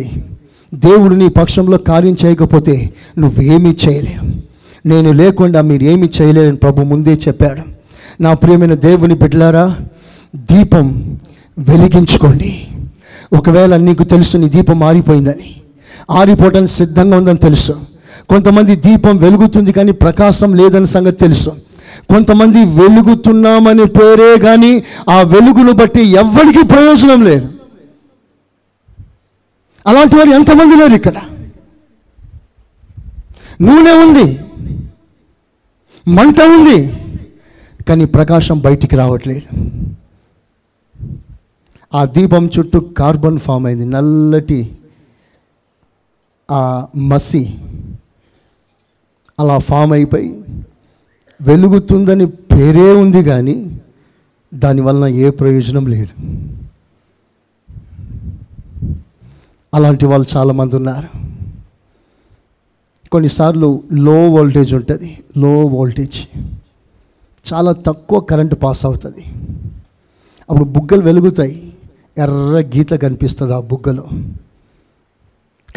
దేవుడు నీ పక్షంలో కార్యం చేయకపోతే నువ్వేమీ చేయలేవు. నేను లేకుండా మీరు ఏమీ చేయలేరని ప్రభు ముందే చెప్పాడు. నా ప్రియమైన దేవుని బిడ్డలారా, దీపం వెలిగించుకోండి. ఒకవేళ నీకు తెలుసు నీ దీపం ఆరిపోయిందని, ఆరిపోవటానికి సిద్ధంగా ఉందని తెలుసు, కొంతమంది దీపం వెలుగుతుంది కానీ ప్రకాశం లేదని సంగతి తెలుసు. కొంతమంది వెలుగుతున్నామని పేరే కానీ ఆ వెలుగును బట్టి ఎవ్వరికి ప్రయోజనం లేదు. అలాంటి వారు ఎంతమంది లేరు. ఇక్కడ నూనె ఉంది, మంట ఉంది, కానీ ప్రకాశం బయటికి రావట్లేదు. ఆ దీపం చుట్టూ కార్బన్ ఫామ్ అయింది, నల్లటి ఆ మసి అలా ఫామ్ అయిపోయి వెలుగుతుందని పేరే ఉంది కానీ దానివల్ల ఏ ప్రయోజనం లేదు. అలాంటి వాళ్ళు చాలామంది ఉన్నారు. కొన్నిసార్లు లో వోల్టేజ్ ఉంటుంది, లో వోల్టేజ్ చాలా తక్కువ కరెంటు పాస్ అవుతుంది, అప్పుడు బుగ్గలు వెలుగుతాయి, ఎర్ర గీత కనిపిస్తుంది ఆ బుగ్గలో.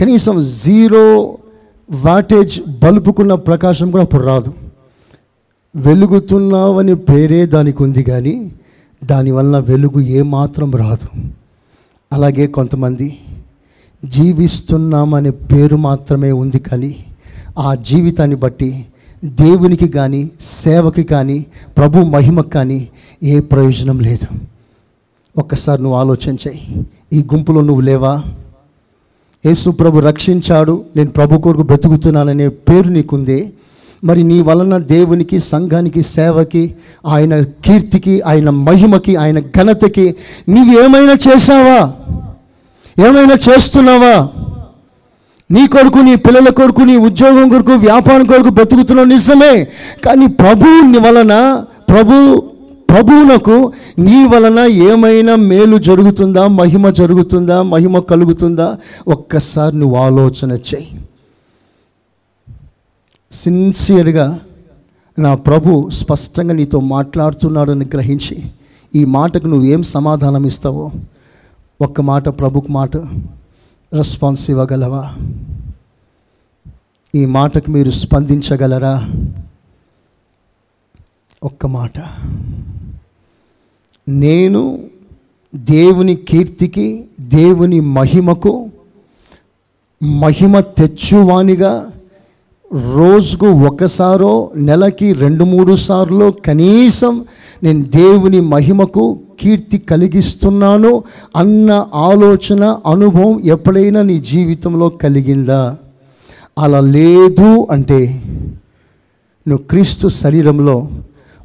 కనీసం జీరో వాటేజ్ బల్బుకున్న ప్రకాశం కూడా అప్పుడు రాదు. వెలుగుతున్నావని పేరే దానికి ఉంది కానీ దానివల్ల వెలుగు ఏమాత్రం రాదు. అలాగే కొంతమంది జీవిస్తున్నామనే పేరు మాత్రమే ఉంది కానీ ఆ జీవితాన్ని బట్టి దేవునికి కానీ సేవకి కానీ ప్రభు మహిమకు కానీ ఏ ప్రయోజనం లేదు. ఒక్కసారి నువ్వు ఆలోచన చేయి. ఈ గుంపులో నువ్వు లేవా? యేసు ప్రభు రక్షించాడు, నేను ప్రభు కొరకు బ్రతుకుతున్నాననే పేరు నీకుందే, మరి నీ వలన దేవునికి, సంఘానికి, సేవకి, ఆయన కీర్తికి, ఆయన మహిమకి, ఆయన ఘనతకి నీవు ఏమైనా చేశావా? ఏమైనా చేస్తున్నావా? నీ కొరకు, నీ పిల్లల కొరకు, నీ ఉద్యోగం కొరకు, వ్యాపారం కొరకు బ్రతుకుతున్నావు నిజమే, కానీ ప్రభువు నీ వలన, ప్రభు ప్రభువునకు నీ వలన ఏమైనా మేలు జరుగుతుందా? మహిమ జరుగుతుందా? మహిమ కలుగుతుందా? ఒక్కసారి నువ్వు ఆలోచన చేయి. సిన్సియర్గా నా ప్రభు స్పష్టంగా నీతో మాట్లాడుతున్నాడని గ్రహించి ఈ మాటకు నువ్వేం సమాధానం ఇస్తావో, ఒక్క మాట ప్రభుకు మాట రెస్పాన్స్ ఇవ్వగలవా? ఈ మాటకు మీరు స్పందించగలరా? ఒక్క మాట, నేను దేవుని కీర్తికి, దేవుని మహిమకు మహిమ తెచ్చువానిగా రోజుకు ఒకసారో, నెలకి రెండు మూడు సార్లు కనీసం నేను దేవుని మహిమకు కీర్తి కలిగిస్తున్నాను అన్న ఆలోచన, అనుభవం ఎప్పుడైనా నీ జీవితంలో కలిగిందా? అలా లేదు అంటే నువ్వు క్రీస్తు శరీరంలో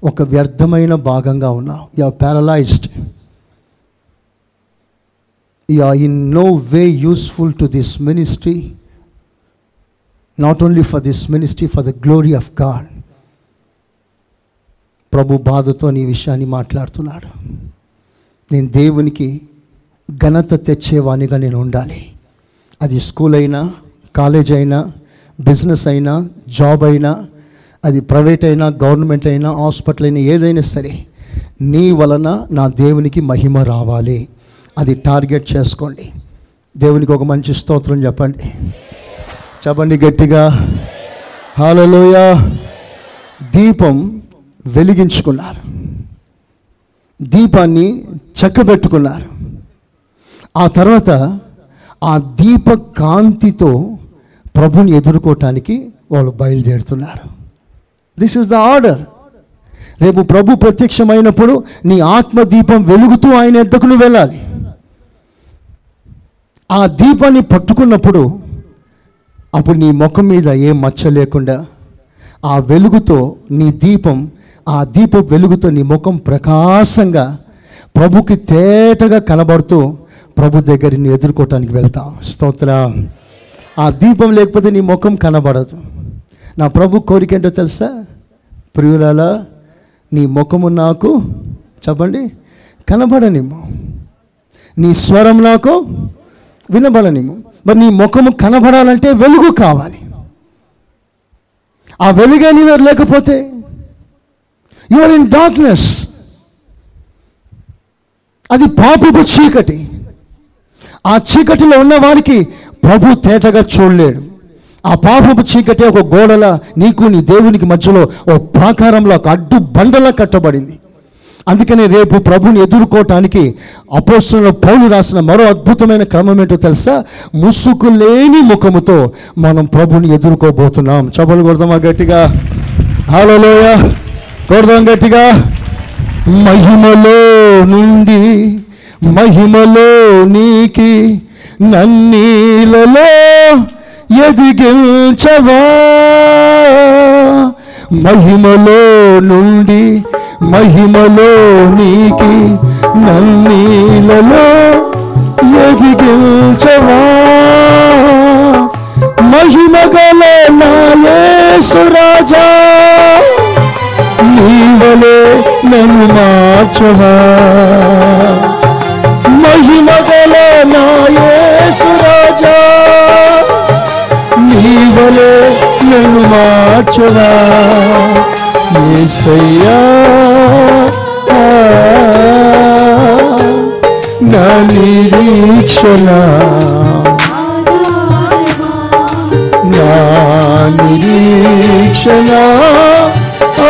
ఒక వ్యర్థమైన భాగంగా ఉన్నావు. You are paralysed, you are in no way useful to this ministry, not only for this ministry, for the glory of God. ప్రభు బాధతో నీ విషయాన్ని మాట్లాడుతున్నాడు. నేను దేవునికి ఘనత తెచ్చేవానిగా నేను ఉండాలి. అది స్కూల్ అయినా, కాలేజ్ అయినా, బిజినెస్ అయినా, జాబ్ అయినా, అది ప్రైవేట్ అయినా, గవర్నమెంట్ అయినా, హాస్పిటల్ అయినా, ఏదైనా సరే నీ వలన నా దేవునికి మహిమ రావాలి. అది టార్గెట్ చేసుకోండి. దేవునికి ఒక మంచి స్తోత్రం చెప్పండి, చెప్పండి గట్టిగా, హల్లెలూయా. దీపం వెలిగించుకున్నారు, దీపాన్ని చక్కబెట్టుకున్నారు. ఆ తర్వాత ఆ దీప కాంతితో ప్రభుని ఎదుర్కోవటానికి వాళ్ళు బయలుదేరుతున్నారు. This is the order. రేపు ప్రభు ప్రత్యక్షమైనప్పుడు నీ ఆత్మదీపం వెలుగుతూ ఆయన ఎద్దకు నువ్వు వెళ్ళాలి. ఆ దీపాన్ని పట్టుకున్నప్పుడు అప్పుడు నీ ముఖం మీద ఏ మచ్చ లేకుండా ఆ వెలుగుతో నీ దీపం, ఆ దీపం వెలుగుతో నీ ముఖం ప్రకాశంగా ప్రభుకి తేటగా కనబడుతూ ప్రభు దగ్గరిని ఎదుర్కోవటానికి వెళ్తావు. స్తోత్ర. ఆ దీపం లేకపోతే నీ ముఖం కనబడదు. నా ప్రభు కోరిక ఏంటో తెలుసా? ప్రియురాలా, నీ ముఖము నాకు, చెప్పండి, కనబడనిమ్ము, నీ స్వరం నాకు వినబడనిమ్ము. మరి నీ ముఖము కనబడాలంటే వెలుగు కావాలి. ఆ వెలుగే నీ దగ్గర లేకపోతే యు ఆర్ ఇన్ డార్క్నెస్. అది పాపపు చీకటి. ఆ చీకటిలో ఉన్న వారికి ప్రభు తేటగా చూడలేడు. ఆ పాపపు చీకటి ఒక గోడల, నీకు నీ దేవునికి మధ్యలో ఓ ప్రాకారంలో, ఒక అడ్డు బండలా కట్టబడింది. అందుకనే రేపు ప్రభుని ఎదుర్కోవటానికి అపోస్తుల పౌలు రాసిన మరో అద్భుతమైన క్రమం ఏంటో తెలుసా? ముసుగు లేని ముఖముతో మనం ప్రభుని ఎదుర్కోబోతున్నాం. చపలు కొడదామా గట్టిగా? హల్లెలూయా కొడదాం గట్టిగా. మహిమలో నుండి మహిమలో నీకి నన్నీలలో ఎదిగించవా, మహిమలో నుండి మహిమలో నీకి నన్నీలలో ఎదిగించవా, మహిమగల నా యేసు రాజా నీవలే నన్ను మార్చవా, మహిమగల నా యేసు రాజా నీవలే నన్ను మార్చవా, యేసయ్యా నా నిరీక్షణ నా నిరీక్షణ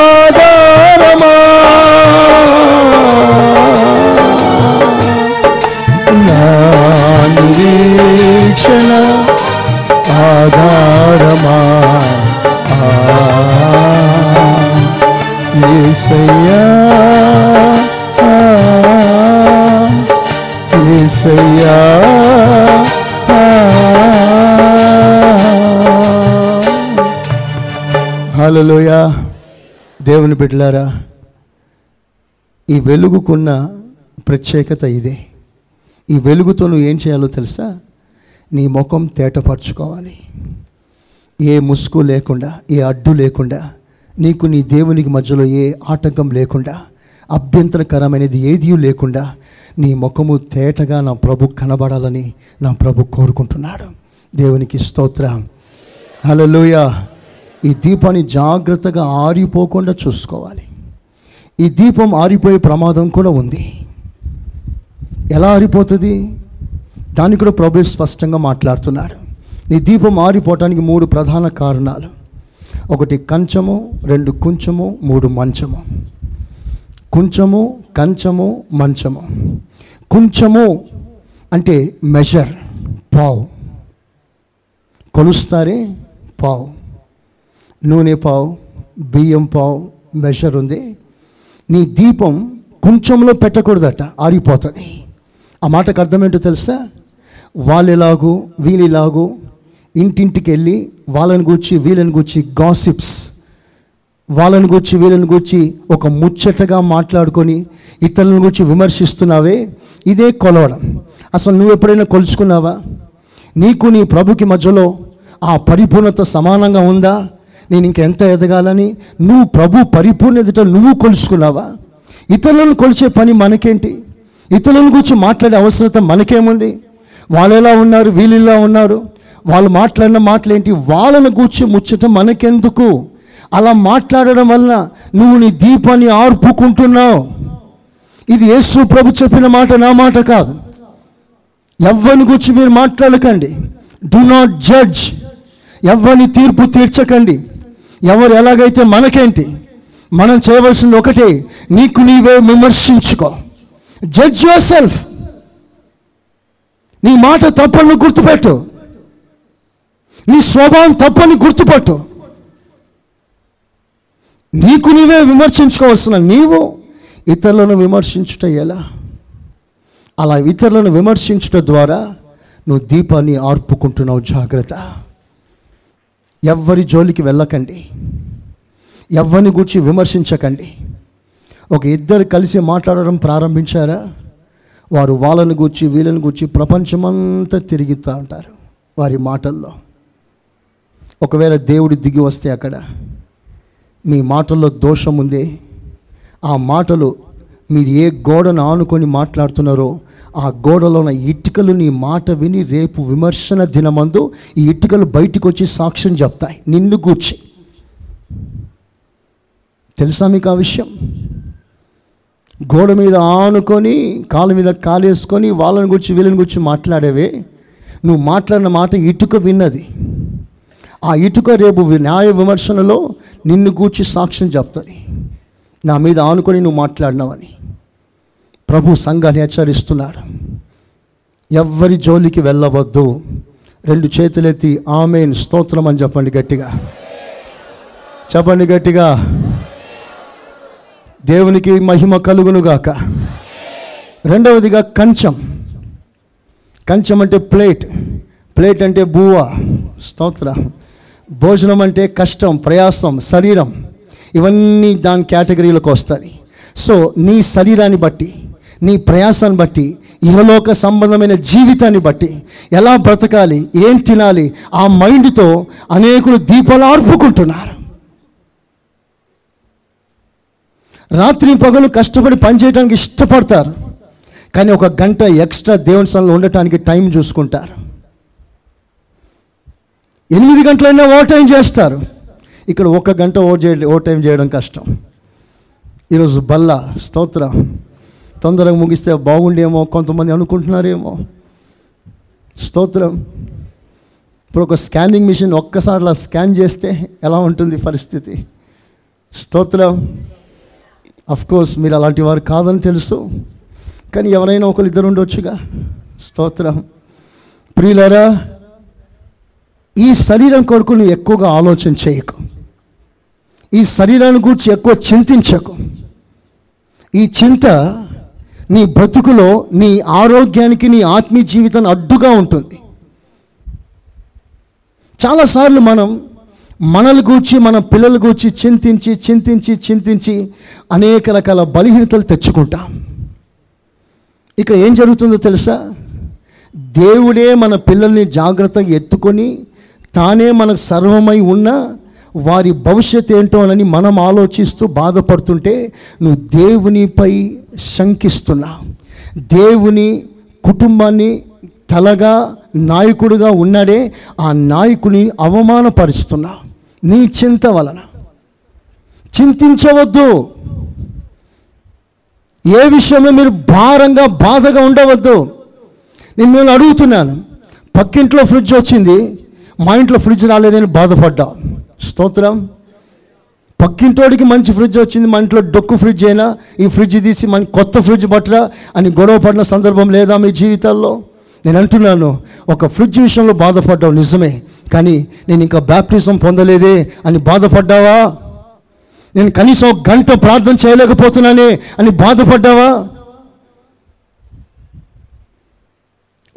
ఆధారమా, నా నిరీక్షణ ఆధారమా, యేసయ్యా యేసయ్యా. హల్లెలూయా. దేవుని బిడ్డలారా, ఈ వెలుగుకున్న ప్రత్యేకత ఇదే. ఈ వెలుగుతో నువ్వు ఏం చేయాలో తెలుసా? నీ ముఖం తేటపరచుకోవాలి. ఏ ముసుగు లేకుండా, ఏ అడ్డు లేకుండా, నీకు నీ దేవునికి మధ్యలో ఏ ఆటంకం లేకుండా, అభ్యంతరకరమైనది ఏదీ లేకుండా నీ ముఖము తేటగా నా ప్రభు కనబడాలని నా ప్రభు కోరుకుంటున్నాడు. దేవునికి స్తోత్రం. హల్లెలూయా. ఈ దీపాన్ని జాగ్రత్తగా ఆరిపోకుండా చూసుకోవాలి. ఈ దీపం ఆరిపోయే ప్రమాదం కూడా ఉంది. ఎలా ఆరిపోతుంది? దాన్ని కూడా ప్రభు స్పష్టంగా మాట్లాడుతున్నాడు. ఈ దీపం ఆరిపోవటానికి మూడు ప్రధాన కారణాలు. ఒకటి కంచము, రెండు కుంచము, మూడు మంచము. కుంచము, కంచము, మంచము. కుంచము అంటే మెజర్, పావు. కొలుస్తారే పావు. నూనె పావు, బియ్యం పావు మెజర్ ఉంది. నీ దీపం కుంచంలో పెట్టకూడదట, ఆరిపోతుంది. ఆ మాటకు అర్థమేంటో తెలుసా? వాళ్ళెలాగూ వీళ్ళలాగూ ఇంటింటికి వెళ్ళి వాళ్ళని గూర్చి వీళ్ళని గూర్చి గాసిప్స్, వాళ్ళని గూర్చి వీళ్ళని గూర్చి ఒక ముచ్చటగా మాట్లాడుకొని ఇతరులను గూర్చి విమర్శిస్తున్నావే, ఇదే కొలవడం. అసలు నువ్వు ఎప్పుడైనా కొలుచుకున్నావా? నీకు నీ ప్రభుకి మధ్యలో ఆ పరిపూర్ణత సమానంగా ఉందా? నేను ఇంకెంత ఎదగాలని నువ్వు ప్రభు పరిపూర్ణత నువ్వు కొలుచుకున్నావా? ఇతరులను కొలిచే పని మనకేంటి? ఇతరులను గురించి మాట్లాడే అవసరం మనకేముంది? వాళ్ళు ఎలా ఉన్నారు, వీళ్ళు ఇలా ఉన్నారు, వాళ్ళు మాట్లాడిన మాటలేంటి, వాళ్ళను గూర్చి ముచ్చటం మనకెందుకు? అలా మాట్లాడడం వల్ల నువ్వు నీ దీపాన్ని ఆర్పుకుంటున్నావు. ఇది యేసు ప్రభు చెప్పిన మాట, నా మాట కాదు. ఎవరిని గురించి మీరు మాట్లాడకండి. Do not judge. ఎవరిని తీర్పు తీర్చకండి. ఎవరు ఎలాగైతే మనకేంటి? మనం చేయవలసింది ఒకటే, నీకు నీవే విమర్శించుకో. Judge your self. నీ మాట తప్పని గుర్తుపెట్టు. నీ స్వభావం తప్పని గుర్తుపట్టు. నీకు నీవే విమర్శించుకోవాల్సిన నీవు ఇతరులను విమర్శించుట ఎలా? అలా ఇతరులను విమర్శించుట ద్వారా నువ్వు దీపాన్ని ఆర్పుకుంటున్నావు. జాగ్రత్త. ఎవ్వరి జోలికి వెళ్ళకండి. ఎవరిని గురించి విమర్శించకండి. ఒక ఇద్దరు కలిసి మాట్లాడడం ప్రారంభించారా, వారు వాళ్ళని గూర్చి వీళ్ళని గూర్చి ప్రపంచమంతా తిరుగుతూ ఉంటారు వారి మాటల్లో. ఒకవేళ దేవుడు దిగి వస్తే అక్కడ మీ మాటల్లో దోషం ఉందే, ఆ మాటలు మీరు ఏ గోడను ఆనుకొని మాట్లాడుతున్నారో ఆ గోడలో ఉన్న ఇటుకలు నీ మాట విని రేపు విమర్శన దినమందు ఈ ఇటుకలు బయటకు వచ్చి సాక్ష్యం చెప్తాయి నిన్ను గూర్చి. తెలుసా మీకు ఆ విషయం? గోడ మీద ఆనుకొని కాళ్ళ మీద కాలేసుకొని వాళ్ళని గురించి వీళ్ళని గురించి మాట్లాడేవే, నువ్వు మాట్లాడిన మాట ఇటుక విన్నది. ఆ ఇటుక రేపు న్యాయ విమర్శనలో నిన్ను గూర్చి సాక్ష్యం చెప్తుంది, నా మీద ఆనుకొని నువ్వు మాట్లాడినావని. ప్రభు సంఘాన్ని హెచ్చరిస్తున్నాడు. ఎవరి జోలికి వెళ్ళవద్దు. రెండు చేతులెత్తి ఆమేన్ స్తోత్రం అని చెప్పండి, గట్టిగా చెప్పండి, గట్టిగా. దేవునికి మహిమ కలుగునుగాక. రెండవదిగా కంచం. కంచం అంటే ప్లేట్, ప్లేట్ అంటే బువ్వ, స్తోత్ర. భోజనం అంటే కష్టం, ప్రయాసం, శరీరం, ఇవన్నీ దాని కేటగిరీలోకి వస్తుంది. సో నీ శరీరాన్ని బట్టి, నీ ప్రయాసాన్ని బట్టి, ఇహలోక సంబంధమైన జీవితాన్ని బట్టి ఎలా బ్రతకాలి, ఏం తినాలి, ఆ మైండ్తో అనేకులు దీపాలు ఆర్పుకుంటున్నారు. రాత్రి పగలు కష్టపడి పనిచేయడానికి ఇష్టపడతారు, కానీ ఒక గంట ఎక్స్ట్రా దేవుని సన్నిధిలో ఉండటానికి టైం చూసుకుంటారు. ఎనిమిది గంటలైనా ఓవర్ టైం చేస్తారు. ఇక్కడ ఒక గంట ఓవర్ చేయ ఓవర్ టైం చేయడం కష్టం. ఈరోజు బల్ల స్తోత్రం, తొందరగా ముగిస్తే బాగుండేమో కొంతమంది అనుకుంటున్నారేమో, స్తోత్రం. ఇప్పుడు ఒక స్కానింగ్ మిషన్ ఒక్కసారి అలా స్కాన్ చేస్తే ఎలా ఉంటుంది పరిస్థితి, స్తోత్రం. అఫ్కోర్స్ మీరు అలాంటి వారు కాదని తెలుసు, కానీ ఎవరైనా ఒకరు ఇద్దరు ఉండొచ్చుగా, స్తోత్రం. ప్రియులారా, ఈ శరీరం కొరకు నువ్వు ఎక్కువగా ఆలోచన చేయకు, ఈ శరీరాన్ని గురించి ఎక్కువ చింతించకు. ఈ చింత నీ బ్రతుకులో నీ ఆరోగ్యానికి, నీ ఆత్మీయ జీవితాన్ని అడ్డుగా ఉంటుంది. చాలాసార్లు మనం మనల గూర్చి, మన పిల్లల గూర్చి చింతించి చింతించి చింతించి అనేక రకాల బలహీనతలు తెచ్చుకుంటాం. ఇక్కడ ఏం జరుగుతుందో తెలుసా? దేవుడే మన పిల్లల్ని జాగ్రత్తగా ఎత్తుకొని తానే మనకు సర్వమై ఉన్న వారి భవిష్యత్ ఏంటోనని మనం ఆలోచిస్తూ బాధపడుతుంటే నువ్వు దేవునిపై శంకిస్తున్నావు. దేవుని కుటుంబాన్ని తలగా నాయకుడిగా ఉన్నాడే, ఆ నాయకుని అవమానపరుస్తున్నావు నీ చింత వలన. చింతించవద్దు. ఏ విషయంలో మీరు భారంగా బాధగా ఉండవద్దు. నేను నేను అడుగుతున్నాను, పక్కింట్లో ఫ్రిడ్జ్ వచ్చింది, మా ఇంట్లో ఫ్రిడ్జ్ రాలేదని బాధపడ్డా, స్తోత్రం. పక్కింటోడికి మంచి ఫ్రిడ్జ్ వచ్చింది, మా ఇంట్లో డొక్కు ఫ్రిడ్జ్ అయినా ఈ ఫ్రిడ్జ్ తీసి మన కొత్త ఫ్రిడ్జ్ పట్టరా అని గొడవ పడిన సందర్భం లేదా మీ జీవితాల్లో? నేను అంటున్నాను, ఒక ఫ్రిడ్జ్ విషయంలో బాధపడ్డావు నిజమే, కానీ నేను ఇంకా బాప్టిజం పొందలేదే అని బాధపడ్డావా? నేను కనీసం ఒక గంట ప్రార్థన చేయలేకపోతున్నానే అని బాధపడ్డావా?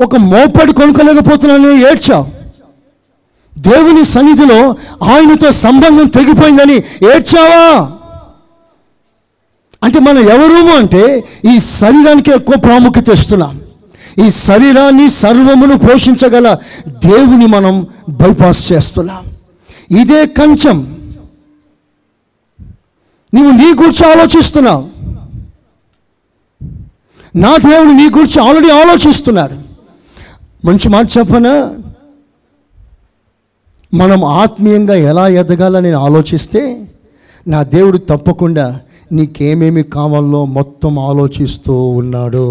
ఒక మోపడి కొనుక్కోలేకపోతున్నానే ఏడ్చావు. దేవుని సన్నిధిలో ఆయనతో సంబంధం తెగిపోయిందని ఏడ్చావా? అంటే మనం ఎవరూమో అంటే ఈ శరీరానికి ఎక్కువ ప్రాముఖ్యత ఇస్తున్నాం. ఈ శరీరాన్ని సర్వమును పోషించగల దేవుని మనం బైపాస్ చేస్తున్నాం. ఇదే కంచం. నువ్వు నీ గురించి ఆలోచిస్తున్నావు. నా దేవుడు నీ గురించి ఆల్రెడీ ఆలోచిస్తున్నాడు. మంచి మాట చెప్పనా? మనం ఆత్మీయంగా ఎలా ఎదగాలని ఆలోచిస్తే నా దేవుడు తప్పకుండా నీకేమేమి కావాలో మొత్తం ఆలోచిస్తూ ఉన్నాడు.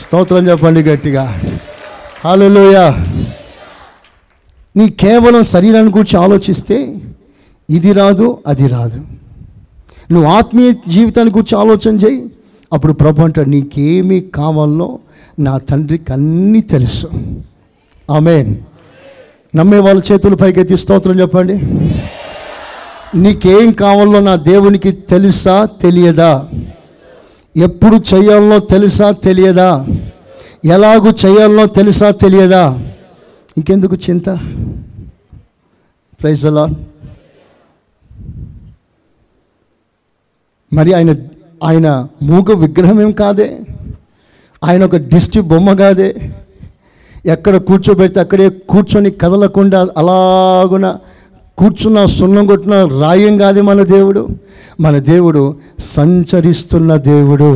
స్తోత్రం చెప్పండి గట్టిగా, హల్లెలూయా. నీ కేవలం శరీరాన్ని గురించి ఆలోచిస్తే ఇది రాదు, అది రాదు. నువ్వు ఆత్మీయ జీవితాన్ని గురించి ఆలోచన చేయి. అప్పుడు ప్రభు అంటాడు, నీకేమి కావాలో నా తండ్రికి అన్నీ తెలుసు. ఆమేన్. నమ్మే వాళ్ళ చేతుల పైకెత్తి స్తోత్రం చెప్పండి. నీకేం కావాలో నా దేవునికి తెలుసా, తెలియదా? ఎప్పుడు చేయాలో తెలుసా, తెలియదా? ఎలాగూ చేయాలో తెలుసా, తెలియదా? ఇంకెందుకు చింత? Praise the Lord. మరి ఆయన ఆయన మూగ విగ్రహం ఏం కాదే, ఆయన ఒక దిష్టి బొమ్మ కాదే, ఎక్కడ కూర్చోబెడితే అక్కడే కూర్చొని కదలకుండా అలాగున కూర్చున్న సున్నం కొట్టిన రాయం కాదే మన దేవుడు. మన దేవుడు సంచరిస్తున్న దేవుడు.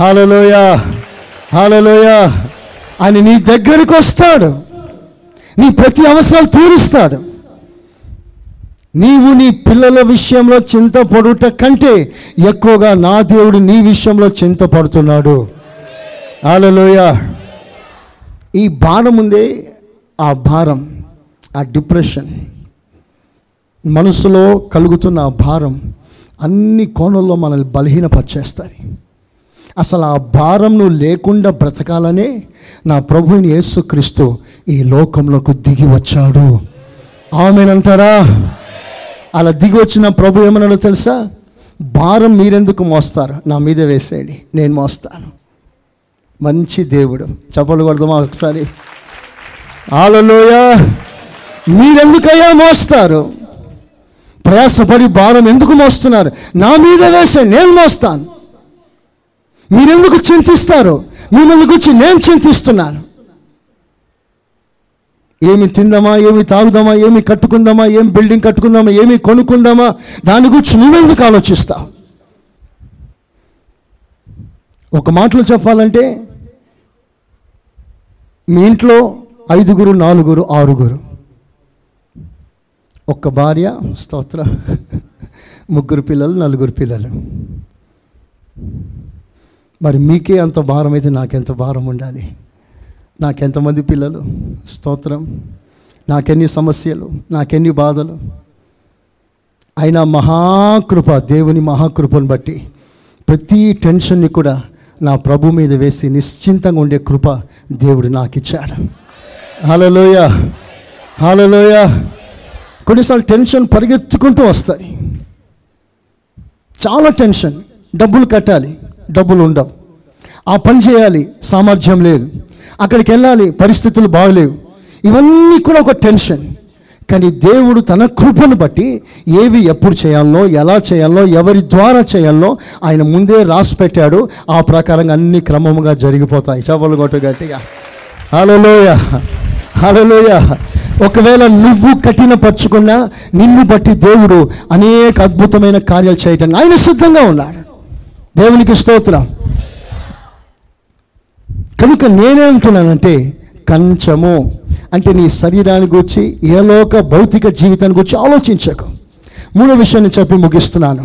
హల్లెలూయా, హల్లెలూయా. ఆయన నీ దగ్గరికి వస్తాడు, నీ ప్రతి అవసరాలు తీరుస్తాడు. నీవు నీ పిల్లల విషయంలో చింతపడుట కంటే ఎక్కువగా నా దేవుడు నీ విషయంలో చింతపడుతున్నాడు. హల్లెలూయా. ఈ భారం ఉందే, ఆ భారం, ఆ డిప్రెషన్, మనసులో కలుగుతున్న ఆ భారం అన్ని కోణల్లో మనల్ని బలహీనపరిచేస్తుంది. అసలు ఆ భారం నువ్వు లేకుండా బ్రతకాలనే నా ప్రభువుని యేసుక్రీస్తు ఈ లోకంలోకి దిగి వచ్చాడు. ఆమేనంటారా? అలా దిగి వచ్చిన ప్రభు ఏమన్నాడో తెలుసా? భారం మీరెందుకు మోస్తారు, నా మీద వేసేయండి, నేను మోస్తాను. మంచి దేవుడు. చెప్పలు కొడదామా ఒకసారి? హల్లెలూయా. మీరెందుకయ్యా మోస్తారు, ప్రయాసపడి భారం ఎందుకు మోస్తున్నారు? నా మీద వేసే, నేను మోస్తాను. మీరెందుకు చింతిస్తారు, మిమ్మల్ని గురించి నేను చింతిస్తున్నాను. ఏమి తిందామా, ఏమి తాగుదామా, ఏమి కట్టుకుందామా, ఏమి బిల్డింగ్ కట్టుకుందామా, ఏమి కొనుక్కుందామా, దాని గురించి నువ్వెందుకు ఆలోచిస్తావు? ఒక మాటలో చెప్పాలంటే మీ ఇంట్లో ఐదుగురు, నాలుగురు, ఆరుగురు, ఒక్క భార్య, స్తోత్ర, ముగ్గురు పిల్లలు, నలుగురు పిల్లలు. మరి మీకే అంత భారం అయితే నాకెంత భారం ఉండాలి? నాకెంతమంది పిల్లలు, స్తోత్రం, నాకెన్ని సమస్యలు, నాకెన్ని బాధలు. అయినా మహాకృప, దేవుని మహాకృపను బట్టి ప్రతి టెన్షన్ని కూడా నా ప్రభు మీద వేసి నిశ్చింతంగా ఉండే కృప దేవుడు నాకు ఇచ్చాడు. హల్లెలూయా, హల్లెలూయా. కొన్నిసార్లు టెన్షన్ పరిగెత్తుకుంటూ వస్తాయి, చాలా టెన్షన్. డబ్బులు కట్టాలి, డబ్బులు ఉండవు. ఆ పని చేయాలి, సామర్థ్యం లేదు. అక్కడికి వెళ్ళాలి, పరిస్థితులు బాగలేవు. ఇవన్నీ కూడా ఒక టెన్షన్. కానీ దేవుడు తన కృపను బట్టి ఏవి ఎప్పుడు చేయాలనో, ఎలా చేయాలనో, ఎవరి ద్వారా చేయాలనో ఆయన ముందే రాసి పెట్టాడు. ఆ ప్రకారంగా అన్ని క్రమంగా జరిగిపోతాయి. చవలు గొట్టు గట్టిగా హల్లెలూయా, హల్లెలూయా. ఒకవేళ నువ్వు కఠినపరచుకున్నా నిన్ను బట్టి దేవుడు అనేక అద్భుతమైన కార్యాలు చేయటానికి ఆయన సిద్ధంగా ఉన్నాడు. దేవునికి స్తోత్రం. కనుక నేనేమంటున్నానంటే, కంచము అంటే నీ శరీరాన్ని గురించి, ఏ లోక భౌతిక జీవితాన్ని గురించి ఆలోచించకు. మూడో విషయాన్ని చెప్పి ముగిస్తున్నాను.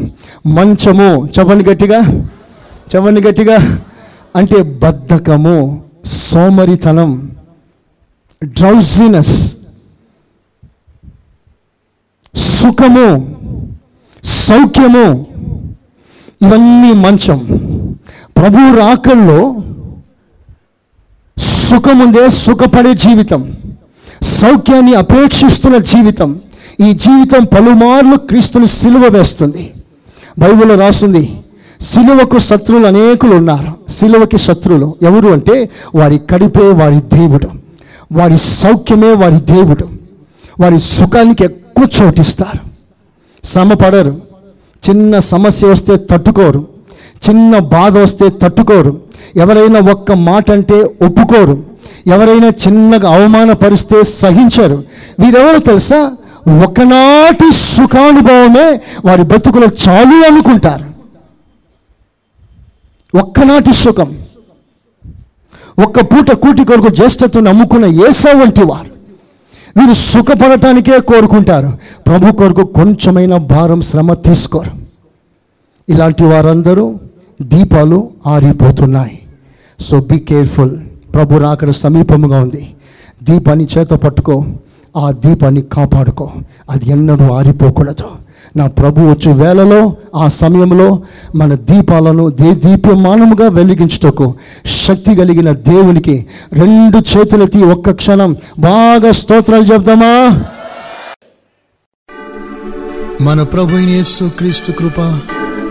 మంచము, చెప్పండి గట్టిగా, చెప్పండి గట్టిగా, అంటే బద్ధకము, సోమరితనం, డ్రౌజినెస్, సుఖము, సౌఖ్యము, ఇవన్నీ మంచం. ప్రభు రాకల్లో సుఖముందే సుఖపడే జీవితం, సౌఖ్యాన్ని అపేక్షిస్తున్న జీవితం, ఈ జీవితం పలుమార్లు క్రీస్తుని సిలువ వేస్తుంది. బైబిల్లో రాస్తుంది, సిలువకు శత్రువులు అనేకులు ఉన్నారు. సిలువకి శత్రువులు ఎవరు అంటే, వారి కడిపే వారి దేవుడు, వారి సౌఖ్యమే వారి దేవుడు. వారి సుఖానికి ఎక్కువ చోటిస్తారు, శ్రమ పడరు, చిన్న సమస్య వస్తే తట్టుకోరు, చిన్న బాధ వస్తే తట్టుకోరు, ఎవరైనా ఒక్క మాట అంటే ఒప్పుకోరు, ఎవరైనా చిన్నగా అవమానపరిస్తే సహించరు. వీరెవరో తెలుసా? ఒకనాటి సుఖానుభవమే వారి బ్రతుకులో చాలు అనుకుంటారు. ఒక్కనాటి సుఖం, ఒక్క పూట కూటి కొరకు జ్యేష్ఠత్వం నమ్ముకున్న యేసా వంటి వారు వీరు సుఖపడటానికే కోరుకుంటారు. ప్రభు కొరకు కొంచెమైన భారం, శ్రమ తీసుకోరు. ఇలాంటి వారందరూ దీపాలు ఆరిపోతున్నాయి. So be careful. ప్రభు రాకడ సమీపముగా ఉంది. దీపాన్ని చేత పట్టుకో, ఆ దీపాన్ని కాపాడుకో, అది ఎన్నడూ ఆరిపోకూడదు. నా ప్రభు వచ్చే వేళలో, ఆ సమయంలో మన దీపాలను దే దీప్యమానముగా వెలిగించుటకు శక్తి కలిగిన దేవునికి రెండు చేతులెత్తి ఒక్క క్షణం బాగా స్తోత్రాలు చెప్దామా? మన ప్రభువైన యేసుక్రీస్తు కృప,